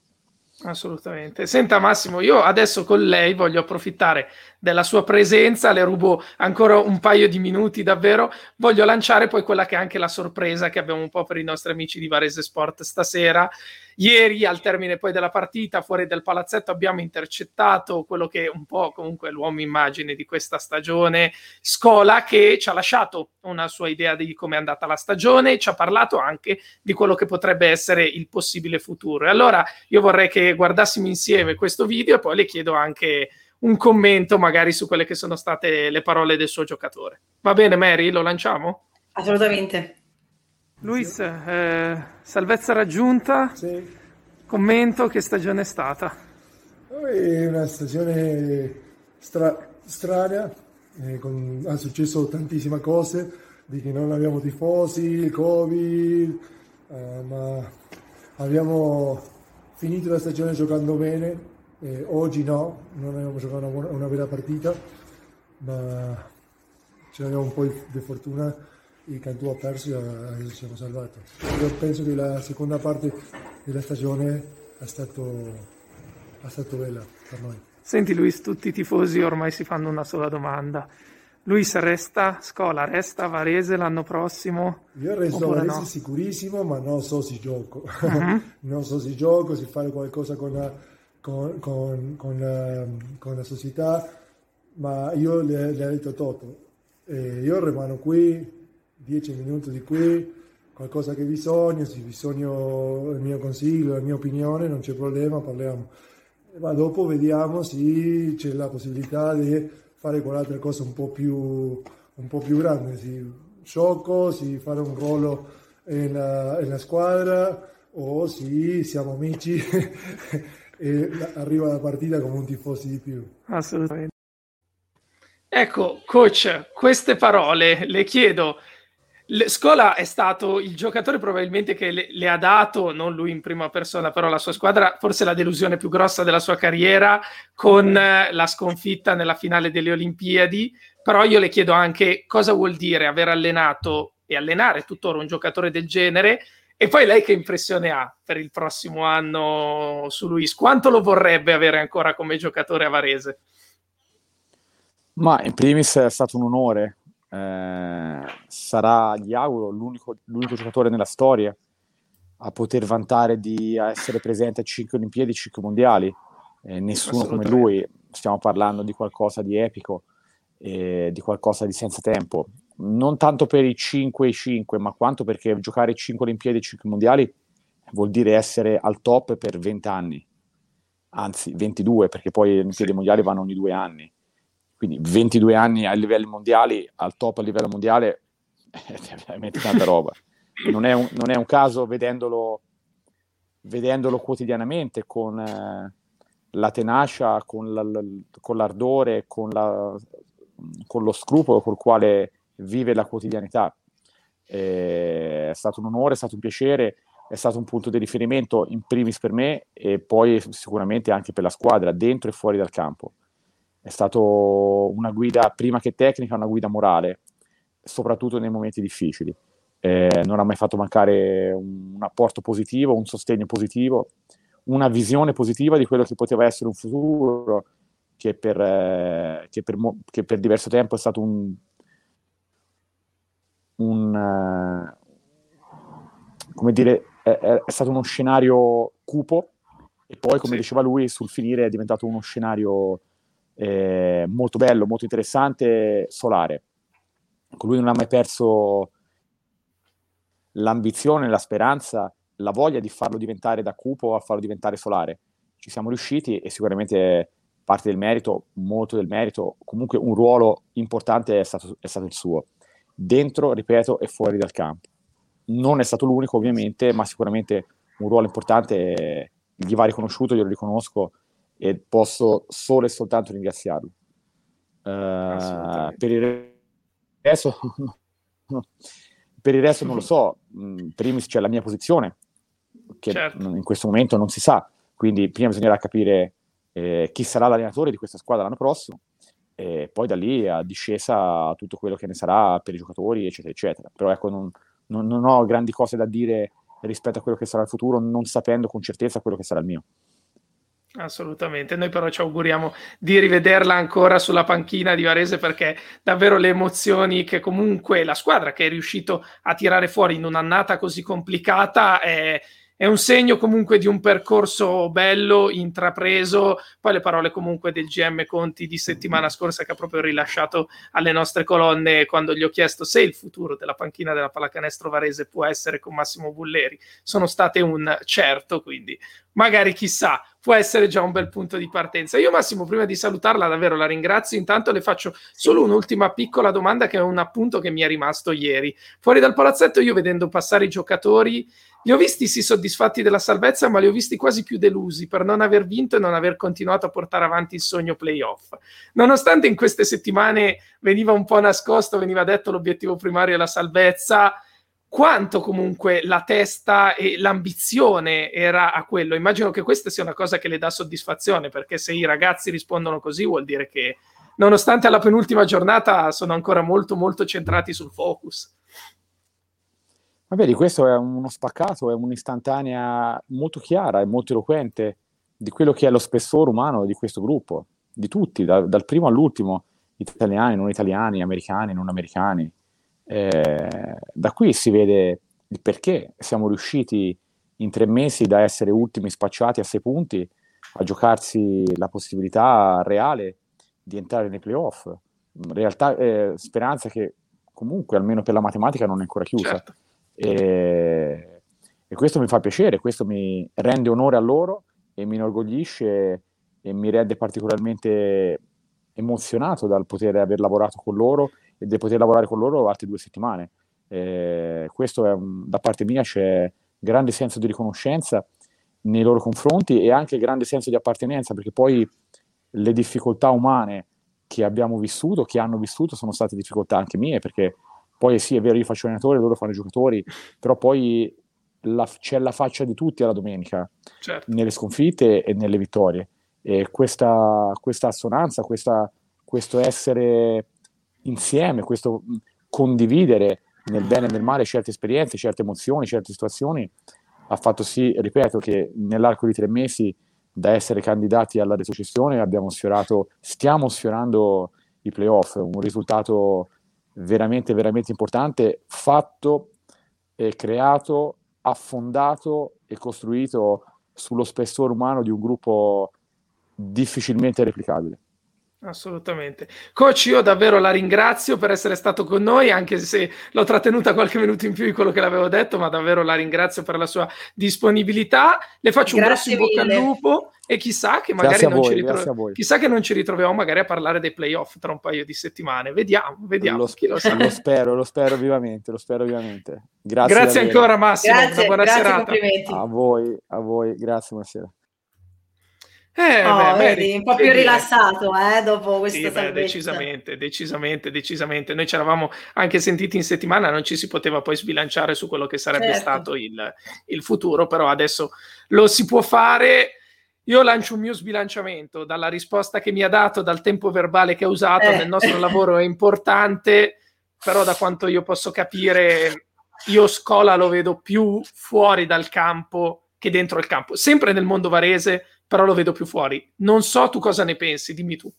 Assolutamente. Senta Massimo, io adesso con lei voglio approfittare della sua presenza, le rubo ancora un paio di minuti davvero, voglio lanciare poi quella che è anche la sorpresa che abbiamo un po' per i nostri amici di Varese Sport stasera. Ieri, al termine poi della partita, fuori del palazzetto abbiamo intercettato quello che è un po' comunque l'uomo immagine di questa stagione, Scola, che ci ha lasciato una sua idea di come è andata la stagione, ci ha parlato anche di quello che potrebbe essere il possibile futuro. E allora io vorrei che guardassimo insieme questo video e poi le chiedo anche un commento magari su quelle che sono state le parole del suo giocatore. Va bene Mary, lo lanciamo? Assolutamente. Luis, eh, salvezza raggiunta, sì. Commento, che stagione è stata? È una stagione stra- strana, eh, con, ha successo tantissime cose, di che non abbiamo tifosi, Covid, eh, ma abbiamo finito la stagione giocando bene, eh, oggi no, non abbiamo giocato una, una bella partita, ma ce l'abbiamo un po' di fortuna, il Cantù ha perso e ci siamo salvati. Io penso che la seconda parte della stagione è stato, è stato bella per noi. Senti Luis, tutti i tifosi ormai si fanno una sola domanda. Luis, resta Scola, resta Varese l'anno prossimo? Io resto Varese no? Sicurissimo, ma non so se gioco, uh-huh. non so se gioco, se fare qualcosa con la, con, con, con la, con la società, ma io le, le ho detto a Toto, eh, io rimango qui, dieci minuti di qui, qualcosa che bisogno, se bisogno il mio consiglio, la mia opinione, non c'è problema, parliamo. Ma dopo vediamo se c'è la possibilità di fare quell'altra cosa un po' più, un po' più grande, si gioco, si fare un ruolo nella, nella squadra, o sì, siamo amici e arriva la partita come un tifosi di più. Assolutamente. Ecco, coach, queste parole le chiedo, Le, Scola è stato il giocatore probabilmente che le, le ha dato, non lui in prima persona, però la sua squadra, forse la delusione più grossa della sua carriera con eh, la sconfitta nella finale delle Olimpiadi. Però io le chiedo anche cosa vuol dire aver allenato e allenare tuttora un giocatore del genere, e poi lei che impressione ha per il prossimo anno su Luis? Quanto lo vorrebbe avere ancora come giocatore a Varese? Ma in primis è stato un onore. Eh, sarà, gli auguro, l'unico, l'unico giocatore nella storia a poter vantare di essere presente a cinque Olimpiadi e cinque Mondiali. Eh, nessuno come lui. Stiamo parlando di qualcosa di epico, eh, di qualcosa di senza tempo. Non tanto per i cinque e cinque, ma quanto perché giocare cinque Olimpiadi e cinque Mondiali vuol dire essere al top per venti anni, anzi ventidue, perché poi le Olimpiadi Mondiali vanno ogni due anni. Quindi ventidue anni a livelli mondiali, al top a livello mondiale, è veramente tanta roba. Non è un, non è un caso vedendolo, vedendolo quotidianamente con eh, la tenacia, con, la, con l'ardore, con, la, con lo scrupolo col quale vive la quotidianità. Eh, è stato un onore, è stato un piacere, è stato un punto di riferimento in primis per me e poi sicuramente anche per la squadra, dentro e fuori dal campo. È stato una guida prima che tecnica, una guida morale, soprattutto nei momenti difficili. Eh, non ha mai fatto mancare un, un apporto positivo, un sostegno positivo, una visione positiva di quello che poteva essere un futuro che per, eh, che per, mo- che per diverso tempo è stato un, un uh, come dire, è, è stato uno scenario cupo e poi, come sì. diceva lui, sul finire è diventato uno scenario Eh, molto bello, molto interessante, solare. Lui non ha mai perso l'ambizione, la speranza, la voglia di farlo diventare da cupo a farlo diventare solare. Ci siamo riusciti e sicuramente parte del merito, molto del merito, comunque un ruolo importante è stato, è stato il suo, dentro, ripeto, e fuori dal campo. Non è stato l'unico ovviamente, ma sicuramente un ruolo importante gli va riconosciuto, glielo riconosco e posso solo e soltanto ringraziarlo. Uh, per il resto per il resto non lo so, in primis c'è la mia posizione che certo. in questo momento non si sa, quindi prima bisognerà capire eh, chi sarà l'allenatore di questa squadra l'anno prossimo e poi da lì a discesa tutto quello che ne sarà per i giocatori eccetera eccetera. Però ecco, non, non, non ho grandi cose da dire rispetto a quello che sarà il futuro, non sapendo con certezza quello che sarà il mio. Assolutamente, noi però ci auguriamo di rivederla ancora sulla panchina di Varese, perché davvero le emozioni che comunque la squadra che è riuscito a tirare fuori in un'annata così complicata è, è un segno comunque di un percorso bello, intrapreso. Poi le parole comunque del G M Conti di settimana scorsa, che ha proprio rilasciato alle nostre colonne quando gli ho chiesto se il futuro della panchina della pallacanestro Varese può essere con Massimo Bulleri, sono state un certo, quindi magari chissà, può essere già un bel punto di partenza. Io Massimo, prima di salutarla, davvero la ringrazio, intanto le faccio solo un'ultima piccola domanda che è un appunto che mi è rimasto ieri. Fuori dal palazzetto io, vedendo passare i giocatori, li ho visti sì soddisfatti della salvezza, ma li ho visti quasi più delusi per non aver vinto e non aver continuato a portare avanti il sogno playoff. Nonostante in queste settimane veniva un po' nascosto, veniva detto l'obiettivo primario è la salvezza, quanto comunque la testa e l'ambizione era a quello? Immagino che questa sia una cosa che le dà soddisfazione, perché se i ragazzi rispondono così vuol dire che, nonostante alla penultima giornata, sono ancora molto molto centrati sul focus. Ma vedi, questo è uno spaccato, è un'istantanea molto chiara e molto eloquente di quello che è lo spessore umano di questo gruppo, di tutti, da, dal primo all'ultimo, italiani, non italiani, americani, non americani. Eh, da qui si vede il perché siamo riusciti in tre mesi da essere ultimi spacciati a sei punti a giocarsi la possibilità reale di entrare nei playoff. In realtà eh, speranza che comunque almeno per la matematica non è ancora chiusa. Certo. E, e questo mi fa piacere, questo mi rende onore a loro e mi inorgoglisce e mi rende particolarmente emozionato dal poter aver lavorato con loro e di poter lavorare con loro altre due settimane. Eh, questo è un, da parte mia c'è grande senso di riconoscenza nei loro confronti e anche grande senso di appartenenza, perché poi le difficoltà umane che abbiamo vissuto, che hanno vissuto, sono state difficoltà anche mie, perché Poi sì, è vero, io faccio allenatore, loro fanno i giocatori, però poi la, c'è la faccia di tutti alla domenica, certo, nelle sconfitte e nelle vittorie. E questa, questa assonanza, questa, questo essere insieme, questo condividere nel bene e nel male certe esperienze, certe emozioni, certe situazioni, ha fatto sì, ripeto, che nell'arco di tre mesi da essere candidati alla retrocessione abbiamo sfiorato, stiamo sfiorando i playoff, un risultato veramente veramente importante, fatto e creato, affondato e costruito sullo spessore umano di un gruppo difficilmente replicabile. Assolutamente. Coach, io davvero la ringrazio per essere stato con noi, anche se l'ho trattenuta qualche minuto in più di quello che l'avevo detto, ma davvero la ringrazio per la sua disponibilità. Le faccio grazie un grosso in bocca al lupo e chissà che magari non, voi, ci ritro- chissà che non ci ritroviamo magari a parlare dei playoff tra un paio di settimane. Vediamo, vediamo. Lo, sp- chi lo, sa. lo spero, lo spero vivamente, lo spero vivamente. Grazie, grazie ancora Massimo, grazie, una buona grazie, serata. Complimenti. A voi, a voi, grazie, buonasera. Eh, oh, beh, vedi, un po' più rilassato eh, dopo questa sì, beh, decisamente, decisamente, decisamente. Noi ci eravamo anche sentiti in settimana, non ci si poteva poi sbilanciare su quello che sarebbe certo. stato il, il futuro, però adesso lo si può fare. Io lancio un mio sbilanciamento dalla risposta che mi ha dato, dal tempo verbale che ha usato, eh. nel nostro lavoro è importante, però da quanto io posso capire io Scola lo vedo più fuori dal campo che dentro il campo, sempre nel mondo varese, però lo vedo più fuori. Non so tu cosa ne pensi, dimmi tu.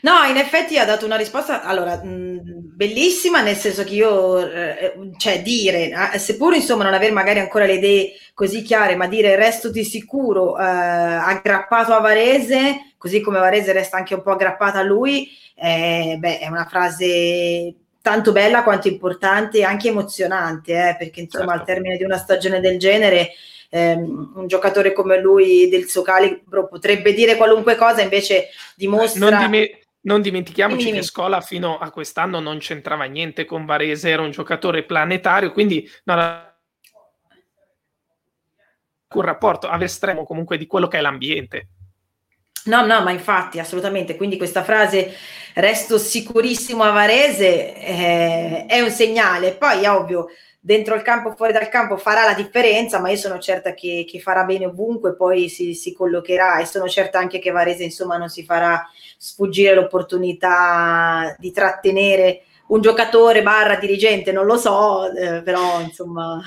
No, in effetti ha dato una risposta, allora, mh, bellissima, nel senso che io, eh, cioè dire, eh, seppur insomma non aver magari ancora le idee così chiare, ma dire resto di sicuro eh, aggrappato a Varese, così come Varese resta anche un po' aggrappata a lui, eh, beh, è una frase tanto bella quanto importante e anche emozionante, eh, perché insomma certo. al termine di una stagione del genere, Um, un giocatore come lui del suo calibro potrebbe dire qualunque cosa, invece dimostra non, dime- non dimentichiamoci che Scola fino a quest'anno non c'entrava niente con Varese, era un giocatore planetario, quindi non ha alcun rapporto all'estremo comunque di quello che è l'ambiente. No, no, ma infatti, assolutamente, quindi questa frase resto sicurissimo a Varese eh, è un segnale, poi è ovvio dentro il campo, fuori dal campo farà la differenza, ma io sono certa che, che farà bene ovunque, poi si, si collocherà e sono certa anche che Varese insomma non si farà sfuggire l'opportunità di trattenere un giocatore barra dirigente, non lo so, eh, però insomma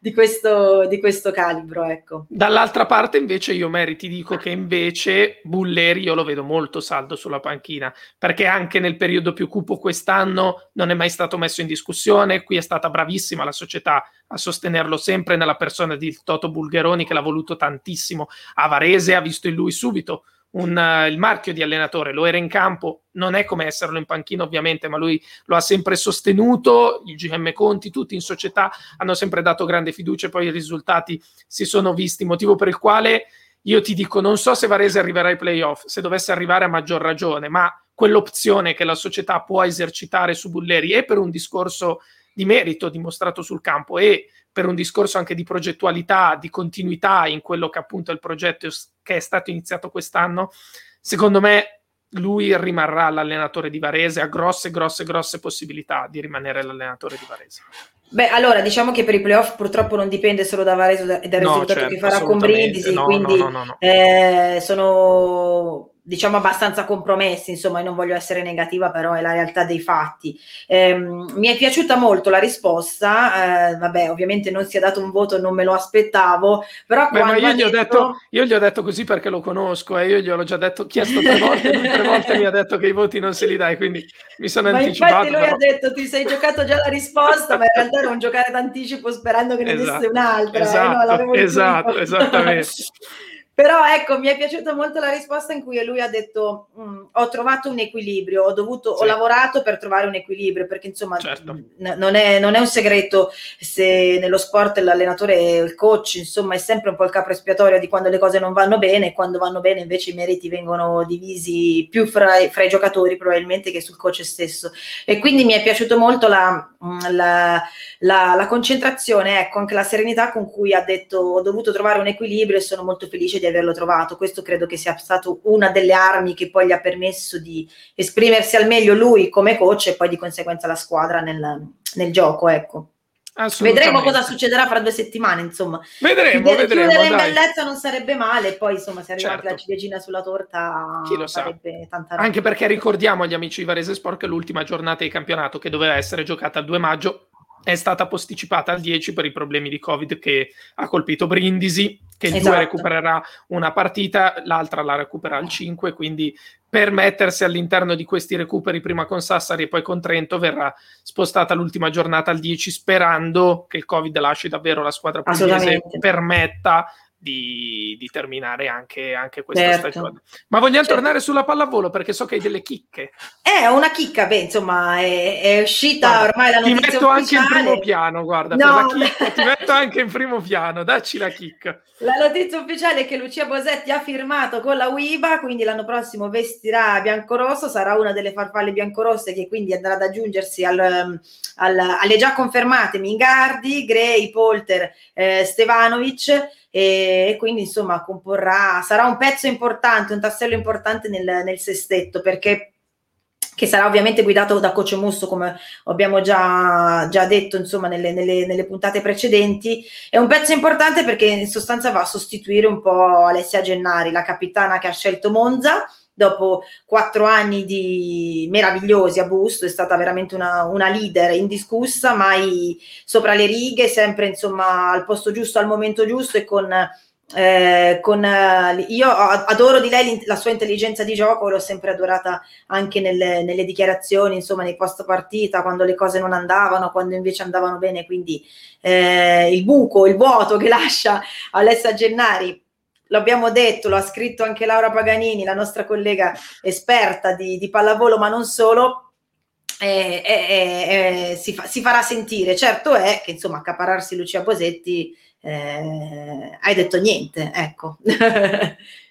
di questo, di questo calibro, ecco. Dall'altra parte invece io Mary ti dico che invece Bulleri io lo vedo molto saldo sulla panchina, perché anche nel periodo più cupo quest'anno non è mai stato messo in discussione, qui è stata bravissima la società a sostenerlo sempre nella persona di Toto Bulgheroni che l'ha voluto tantissimo a Varese, ha visto in lui subito Un, uh, il marchio di allenatore, lo era in campo, non è come esserlo in panchina ovviamente, ma lui lo ha sempre sostenuto, il G M Conti, tutti in società hanno sempre dato grande fiducia e poi i risultati si sono visti, motivo per il quale io ti dico non so se Varese arriverà ai playoff, se dovesse arrivare a maggior ragione, ma quell'opzione che la società può esercitare su Bulleri è per un discorso di merito dimostrato sul campo e per un discorso anche di progettualità, di continuità in quello che appunto è il progetto che è stato iniziato quest'anno, secondo me lui rimarrà l'allenatore di Varese, ha grosse, grosse, grosse possibilità di rimanere l'allenatore di Varese. Beh, allora, diciamo che per i playoff purtroppo non dipende solo da Varese e dal no, risultato certo, che farà con Brindisi, no, quindi no, no, no, no. Eh, sono... diciamo abbastanza compromessi, insomma, e non voglio essere negativa, però è la realtà dei fatti. Eh, mi è piaciuta molto la risposta, eh, vabbè, ovviamente non si è dato un voto, non me lo aspettavo, però Beh, quando ma io gli, detto... ho detto, io gli ho detto così perché lo conosco e eh, io gli ho già detto, chiesto tre volte, non tre volte mi ha detto che i voti non se li dai, quindi mi sono ma anticipato. Ma infatti lui però... ha detto, ti sei giocato già la risposta, ma in realtà era un giocare d'anticipo sperando che ne esatto, desse un'altra. Esatto, eh, no, esatto esattamente. Però ecco, mi è piaciuta molto la risposta in cui lui ha detto ho trovato un equilibrio, ho dovuto sì. ho lavorato per trovare un equilibrio, perché insomma certo. n- non, è, non è un segreto se nello sport l'allenatore, il coach, insomma è sempre un po' il capo espiatorio di quando le cose non vanno bene e quando vanno bene invece i meriti vengono divisi più fra, fra i giocatori probabilmente che sul coach stesso. E quindi mi è piaciuto molto la, la, la, la concentrazione, ecco, anche la serenità con cui ha detto ho dovuto trovare un equilibrio e sono molto felice di averlo trovato. Questo credo che sia stato una delle armi che poi gli ha permesso di esprimersi al meglio lui come coach e poi di conseguenza la squadra nel, nel gioco, ecco. Vedremo cosa succederà fra due settimane, insomma. Vedremo, chiudere, vedremo. Chiudere in bellezza non sarebbe male, poi insomma se arriva certo. la ciliegina sulla torta chi lo sarebbe tanta roba. Anche perché ricordiamo agli amici di Varese Sport che l'ultima giornata di campionato, che doveva essere giocata il due maggio, è stata posticipata al dieci per i problemi di Covid che ha colpito Brindisi, che il esatto. due recupererà una partita, l'altra la recupera al cinque, quindi per mettersi all'interno di questi recuperi prima con Sassari e poi con Trento verrà spostata l'ultima giornata al dieci, sperando che il Covid lasci davvero la squadra pugliese e permetta di, di terminare anche, anche questa certo. stagione. Ma vogliamo certo. tornare sulla pallavolo, perché so che hai delle chicche. È una chicca, beh, insomma, è, è uscita guarda, ormai la notizia. Ti metto ufficiale. Anche in primo piano, guarda, no. per la chicca, ti metto anche in primo piano, dacci la chicca. La notizia ufficiale è che Lucia Bosetti ha firmato con la U I B A, quindi l'anno prossimo vestirà biancorosso, sarà una delle farfalle biancorosse che quindi andrà ad aggiungersi al, al, alle già confermate Mingardi, Gray, Polter, eh, Stevanovic. E quindi insomma comporrà, sarà un pezzo importante, un tassello importante nel, nel sestetto, perché che sarà ovviamente guidato da Coach Musso, come abbiamo già, già detto insomma nelle, nelle, nelle puntate precedenti. È un pezzo importante perché in sostanza va a sostituire un po' Alessia Gennari, la capitana che ha scelto Monza dopo quattro anni di meravigliosi a Busto. È stata veramente una, una leader indiscussa, mai sopra le righe, sempre insomma al posto giusto, al momento giusto, e con, eh, con io adoro di lei la sua intelligenza di gioco, l'ho sempre adorata anche nelle, nelle dichiarazioni, insomma nei post partita, quando le cose non andavano, quando invece andavano bene. Quindi eh, il buco, il vuoto che lascia Alessia Gennari, l'abbiamo detto, lo ha scritto anche Laura Paganini, la nostra collega esperta di, di pallavolo, ma non solo, eh, eh, eh, si, fa, si farà sentire. Certo è che, insomma, accaparrarsi Lucia Bosetti, eh, hai detto niente, ecco.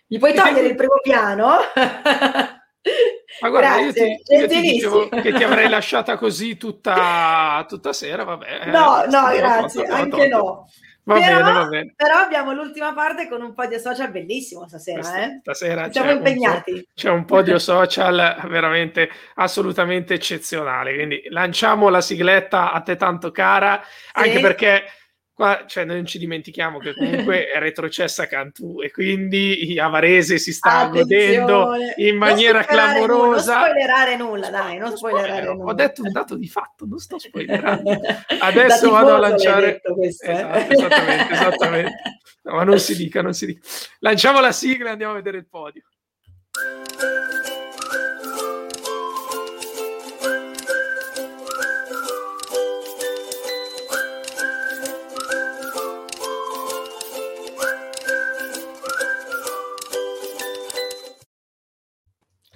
Gli puoi togliere il primo piano? Ma guarda, grazie, io, ti, io ti dicevo che ti avrei lasciata così tutta, tutta sera, vabbè. No, no, grazie, tolto, anche tolto. no. Va però, bene, va bene. Però abbiamo l'ultima parte con un podio social bellissimo stasera. Questa, eh? Stasera siamo impegnati. Un c'è un podio social veramente assolutamente eccezionale. Quindi lanciamo la sigletta a te tanto cara, sì. anche perché qua cioè, non ci dimentichiamo che comunque è retrocessa Cantù e quindi a Varese si sta Attenzione. godendo in maniera clamorosa. Non spoilerare nulla, dai, non, non spoilerare nulla. Ho detto un dato di fatto, non sto spoilerando. Adesso vado a lanciare... Questo, esatto, eh? Esattamente, esattamente. No, ma non si dica, non si dica. Lanciamo la sigla e andiamo a vedere il podio.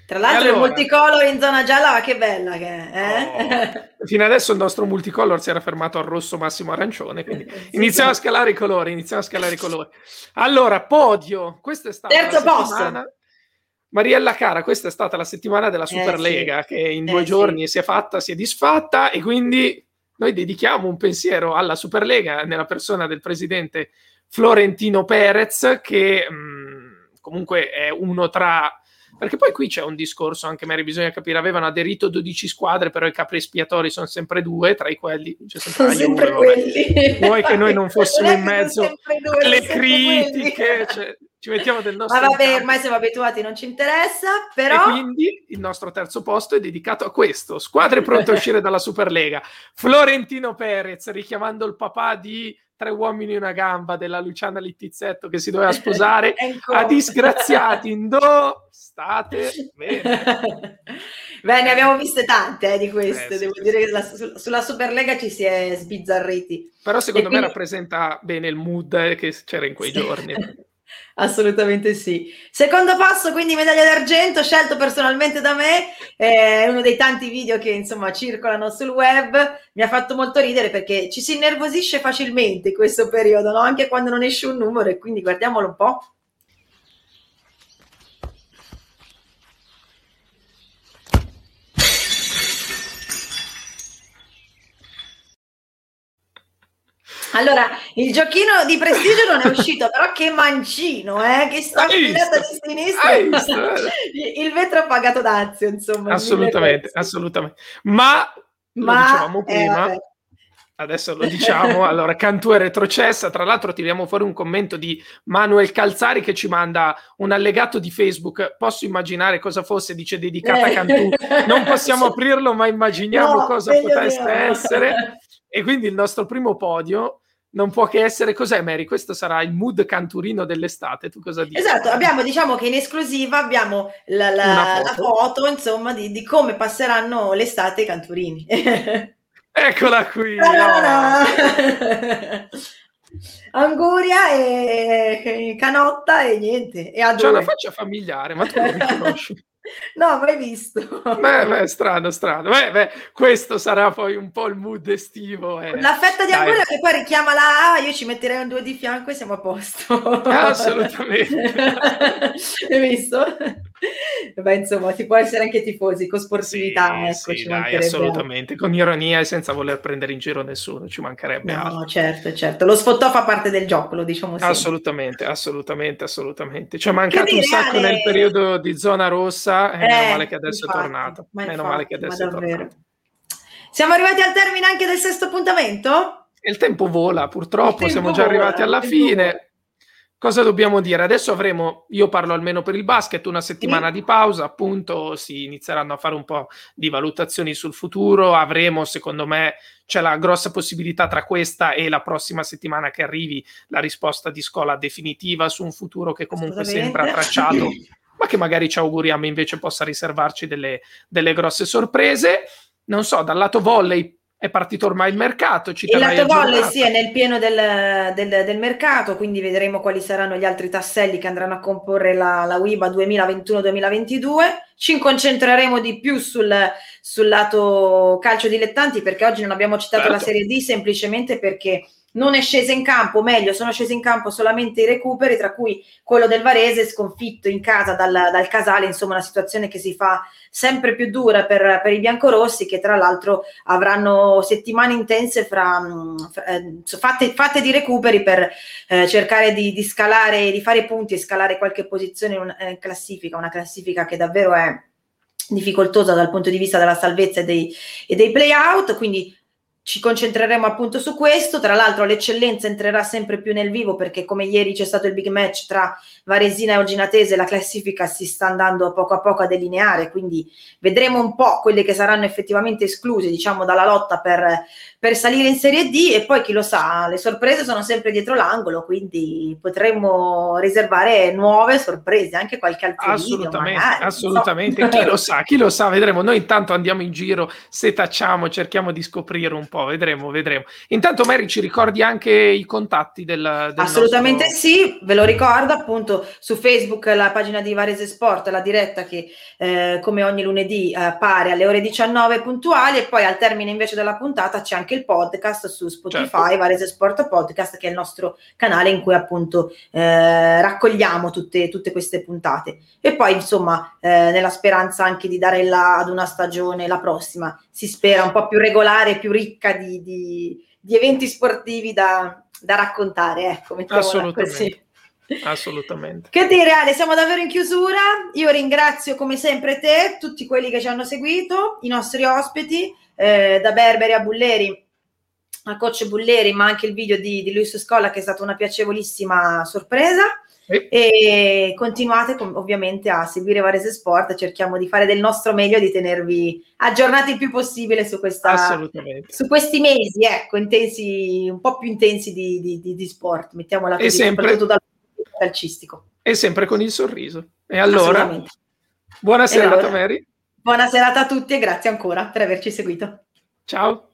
Tra l'altro allora, il multicolor in zona gialla, che bella che è, eh? Oh, fino adesso il nostro multicolor si era fermato al rosso, massimo arancione, quindi sì, iniziamo sì. a scalare i colori, iniziamo a scalare i colori. Allora, podio, questa è stata terzo la settimana. Posto. Mariella cara, questa è stata la settimana della Superlega, eh, sì. che in due eh, giorni sì. si è fatta, si è disfatta, e quindi noi dedichiamo un pensiero alla Superlega nella persona del presidente Florentino Perez, che mh, comunque è uno tra... Perché poi qui c'è un discorso anche, Mary, bisogna capire, avevano aderito dodici squadre, però i capri espiatori sono sempre due, tra i quelli c'è sempre, sono sempre uno, quelli. Vuoi che noi non fossimo non in mezzo alle critiche, cioè, ci mettiamo del nostro... Ma vabbè, ormai siamo abituati, non ci interessa, però... E quindi il nostro terzo posto è dedicato a questo, squadre pronte a uscire dalla Superlega. Florentino Perez, richiamando il papà di... Tre uomini e una gamba della Luciana Littizzetto che si doveva sposare a disgraziati in do state bene. Beh, ne abbiamo viste tante eh, di queste, eh, devo sì, dire sì. che la, sulla Superlega ci si è sbizzarriti, però secondo e me quindi... rappresenta bene il mood che c'era in quei sì. giorni. Assolutamente sì. Secondo passo, quindi medaglia d'argento, scelto personalmente da me, è eh, uno dei tanti video che insomma circolano sul web, mi ha fatto molto ridere perché ci si innervosisce facilmente in questo periodo, no? Anche quando non esce un numero, e quindi guardiamolo un po'. Allora, il giochino di prestigio non è uscito, però che mancino, eh? Che sta sfilata di sinistra. Il vetro pagato d'Azio, insomma. Assolutamente, assolutamente. Ma, ma lo dicevamo prima, eh, adesso lo diciamo. Allora, Cantù è retrocessa. Tra l'altro tiriamo fuori un commento di Manuel Calzari che ci manda un allegato di Facebook, posso immaginare cosa fosse, dice dedicata a Cantù, non possiamo aprirlo ma immaginiamo no, cosa potesse mia. essere, e quindi il nostro primo podio non può che essere, cos'è Mary? Questo sarà il mood canturino dell'estate, tu cosa dici? Esatto, abbiamo, diciamo che in esclusiva abbiamo la, la, foto. la foto insomma di, di come passeranno l'estate i canturini. Eccola qui! Ah, no. Anguria e canotta e niente. E C'è una faccia familiare, ma tu non mi conosci. No, mai visto. Beh, beh, strano, strano. Beh, beh, questo sarà poi un po' il mood estivo. Eh. La fetta di Anguria che poi richiama la A, io ci metterei un due di fianco e siamo a posto. Assolutamente. Hai visto? Beh, insomma, si può essere anche tifosi, con sportività. Sì, ecco, sì, ci dai, assolutamente, con ironia e senza voler prendere in giro nessuno, ci mancherebbe. No, no, certo, certo. Lo sfottò fa parte del gioco, lo diciamo sempre. Assolutamente, assolutamente, assolutamente. Ci è mancato un sacco nel periodo di zona rossa. Eh, meno male che adesso infatti, è tornato. Meno infatti, male che adesso è tornato. Siamo arrivati al termine anche del sesto appuntamento? Il tempo vola, purtroppo, tempo siamo già arrivati vola, alla fine. Vola. Cosa dobbiamo dire? Adesso avremo, io parlo almeno per il basket, una settimana sì. di pausa, appunto, si inizieranno a fare un po' di valutazioni sul futuro, avremo, secondo me, c'è la grossa possibilità tra questa e la prossima settimana che arrivi la risposta di Scola definitiva su un futuro che comunque sembra tracciato. Ma che magari ci auguriamo invece possa riservarci delle, delle grosse sorprese. Non so, dal lato volley è partito ormai il mercato. Ci il lato volley sì, è nel pieno del, del, del mercato, quindi vedremo quali saranno gli altri tasselli che andranno a comporre la, la U I B A duemilaventuno duemilaventidue. Ci concentreremo di più sul, sul lato calcio dilettanti, perché oggi non abbiamo citato certo. la Serie D semplicemente perché... non è scesa in campo, meglio, sono scesi in campo solamente i recuperi, tra cui quello del Varese sconfitto in casa dal, dal Casale, insomma una situazione che si fa sempre più dura per, per i biancorossi, che tra l'altro avranno settimane intense fra, fra, fatte, fatte di recuperi per eh, cercare di, di scalare, di fare punti e scalare qualche posizione in, una, in classifica, una classifica che davvero è difficoltosa dal punto di vista della salvezza e dei, e dei play-out, quindi ci concentreremo appunto su questo. Tra l'altro l'eccellenza entrerà sempre più nel vivo, perché come ieri c'è stato il big match tra Varesina e Olginatese, la classifica si sta andando a poco a poco a delineare, quindi vedremo un po' quelle che saranno effettivamente escluse, diciamo, dalla lotta per, per salire in Serie D, e poi chi lo sa, le sorprese sono sempre dietro l'angolo, quindi potremmo riservare nuove sorprese, anche qualche altro assolutamente, video magari, assolutamente, so. Chi lo sa, chi lo sa, vedremo. Noi intanto andiamo in giro, se tacciamo, cerchiamo di scoprire un po', vedremo, vedremo. Intanto Mary ci ricordi anche i contatti del, del assolutamente nostro... sì, ve lo ricordo appunto su Facebook la pagina di Varese Sport, la diretta che eh, come ogni lunedì appare eh, alle ore diciannove puntuali, e poi al termine invece della puntata c'è anche il podcast su Spotify, certo. Varese Sport Podcast, che è il nostro canale in cui appunto eh, raccogliamo tutte, tutte queste puntate, e poi insomma eh, nella speranza anche di dare là ad una stagione, la prossima si spera un po' più regolare, più ricca Di, di, di eventi sportivi da, da raccontare, ecco, assolutamente così. Assolutamente. Che dire Ale, siamo davvero in chiusura, io ringrazio come sempre te, tutti quelli che ci hanno seguito, i nostri ospiti eh, da Berberi a Bulleri a coach Bulleri, ma anche il video di, di Luis Scola che è stata una piacevolissima sorpresa. Sì. E continuate com- ovviamente a seguire Varese Sport, cerchiamo di fare del nostro meglio, di tenervi aggiornati il più possibile su questa su questi mesi, ecco, intensi, un po' più intensi di, di, di, di sport, mettiamola così, sempre, soprattutto dal calcistico, e sempre con il sorriso. E allora buona serata, allora, Mary, buona serata a tutti e grazie ancora per averci seguito. Ciao.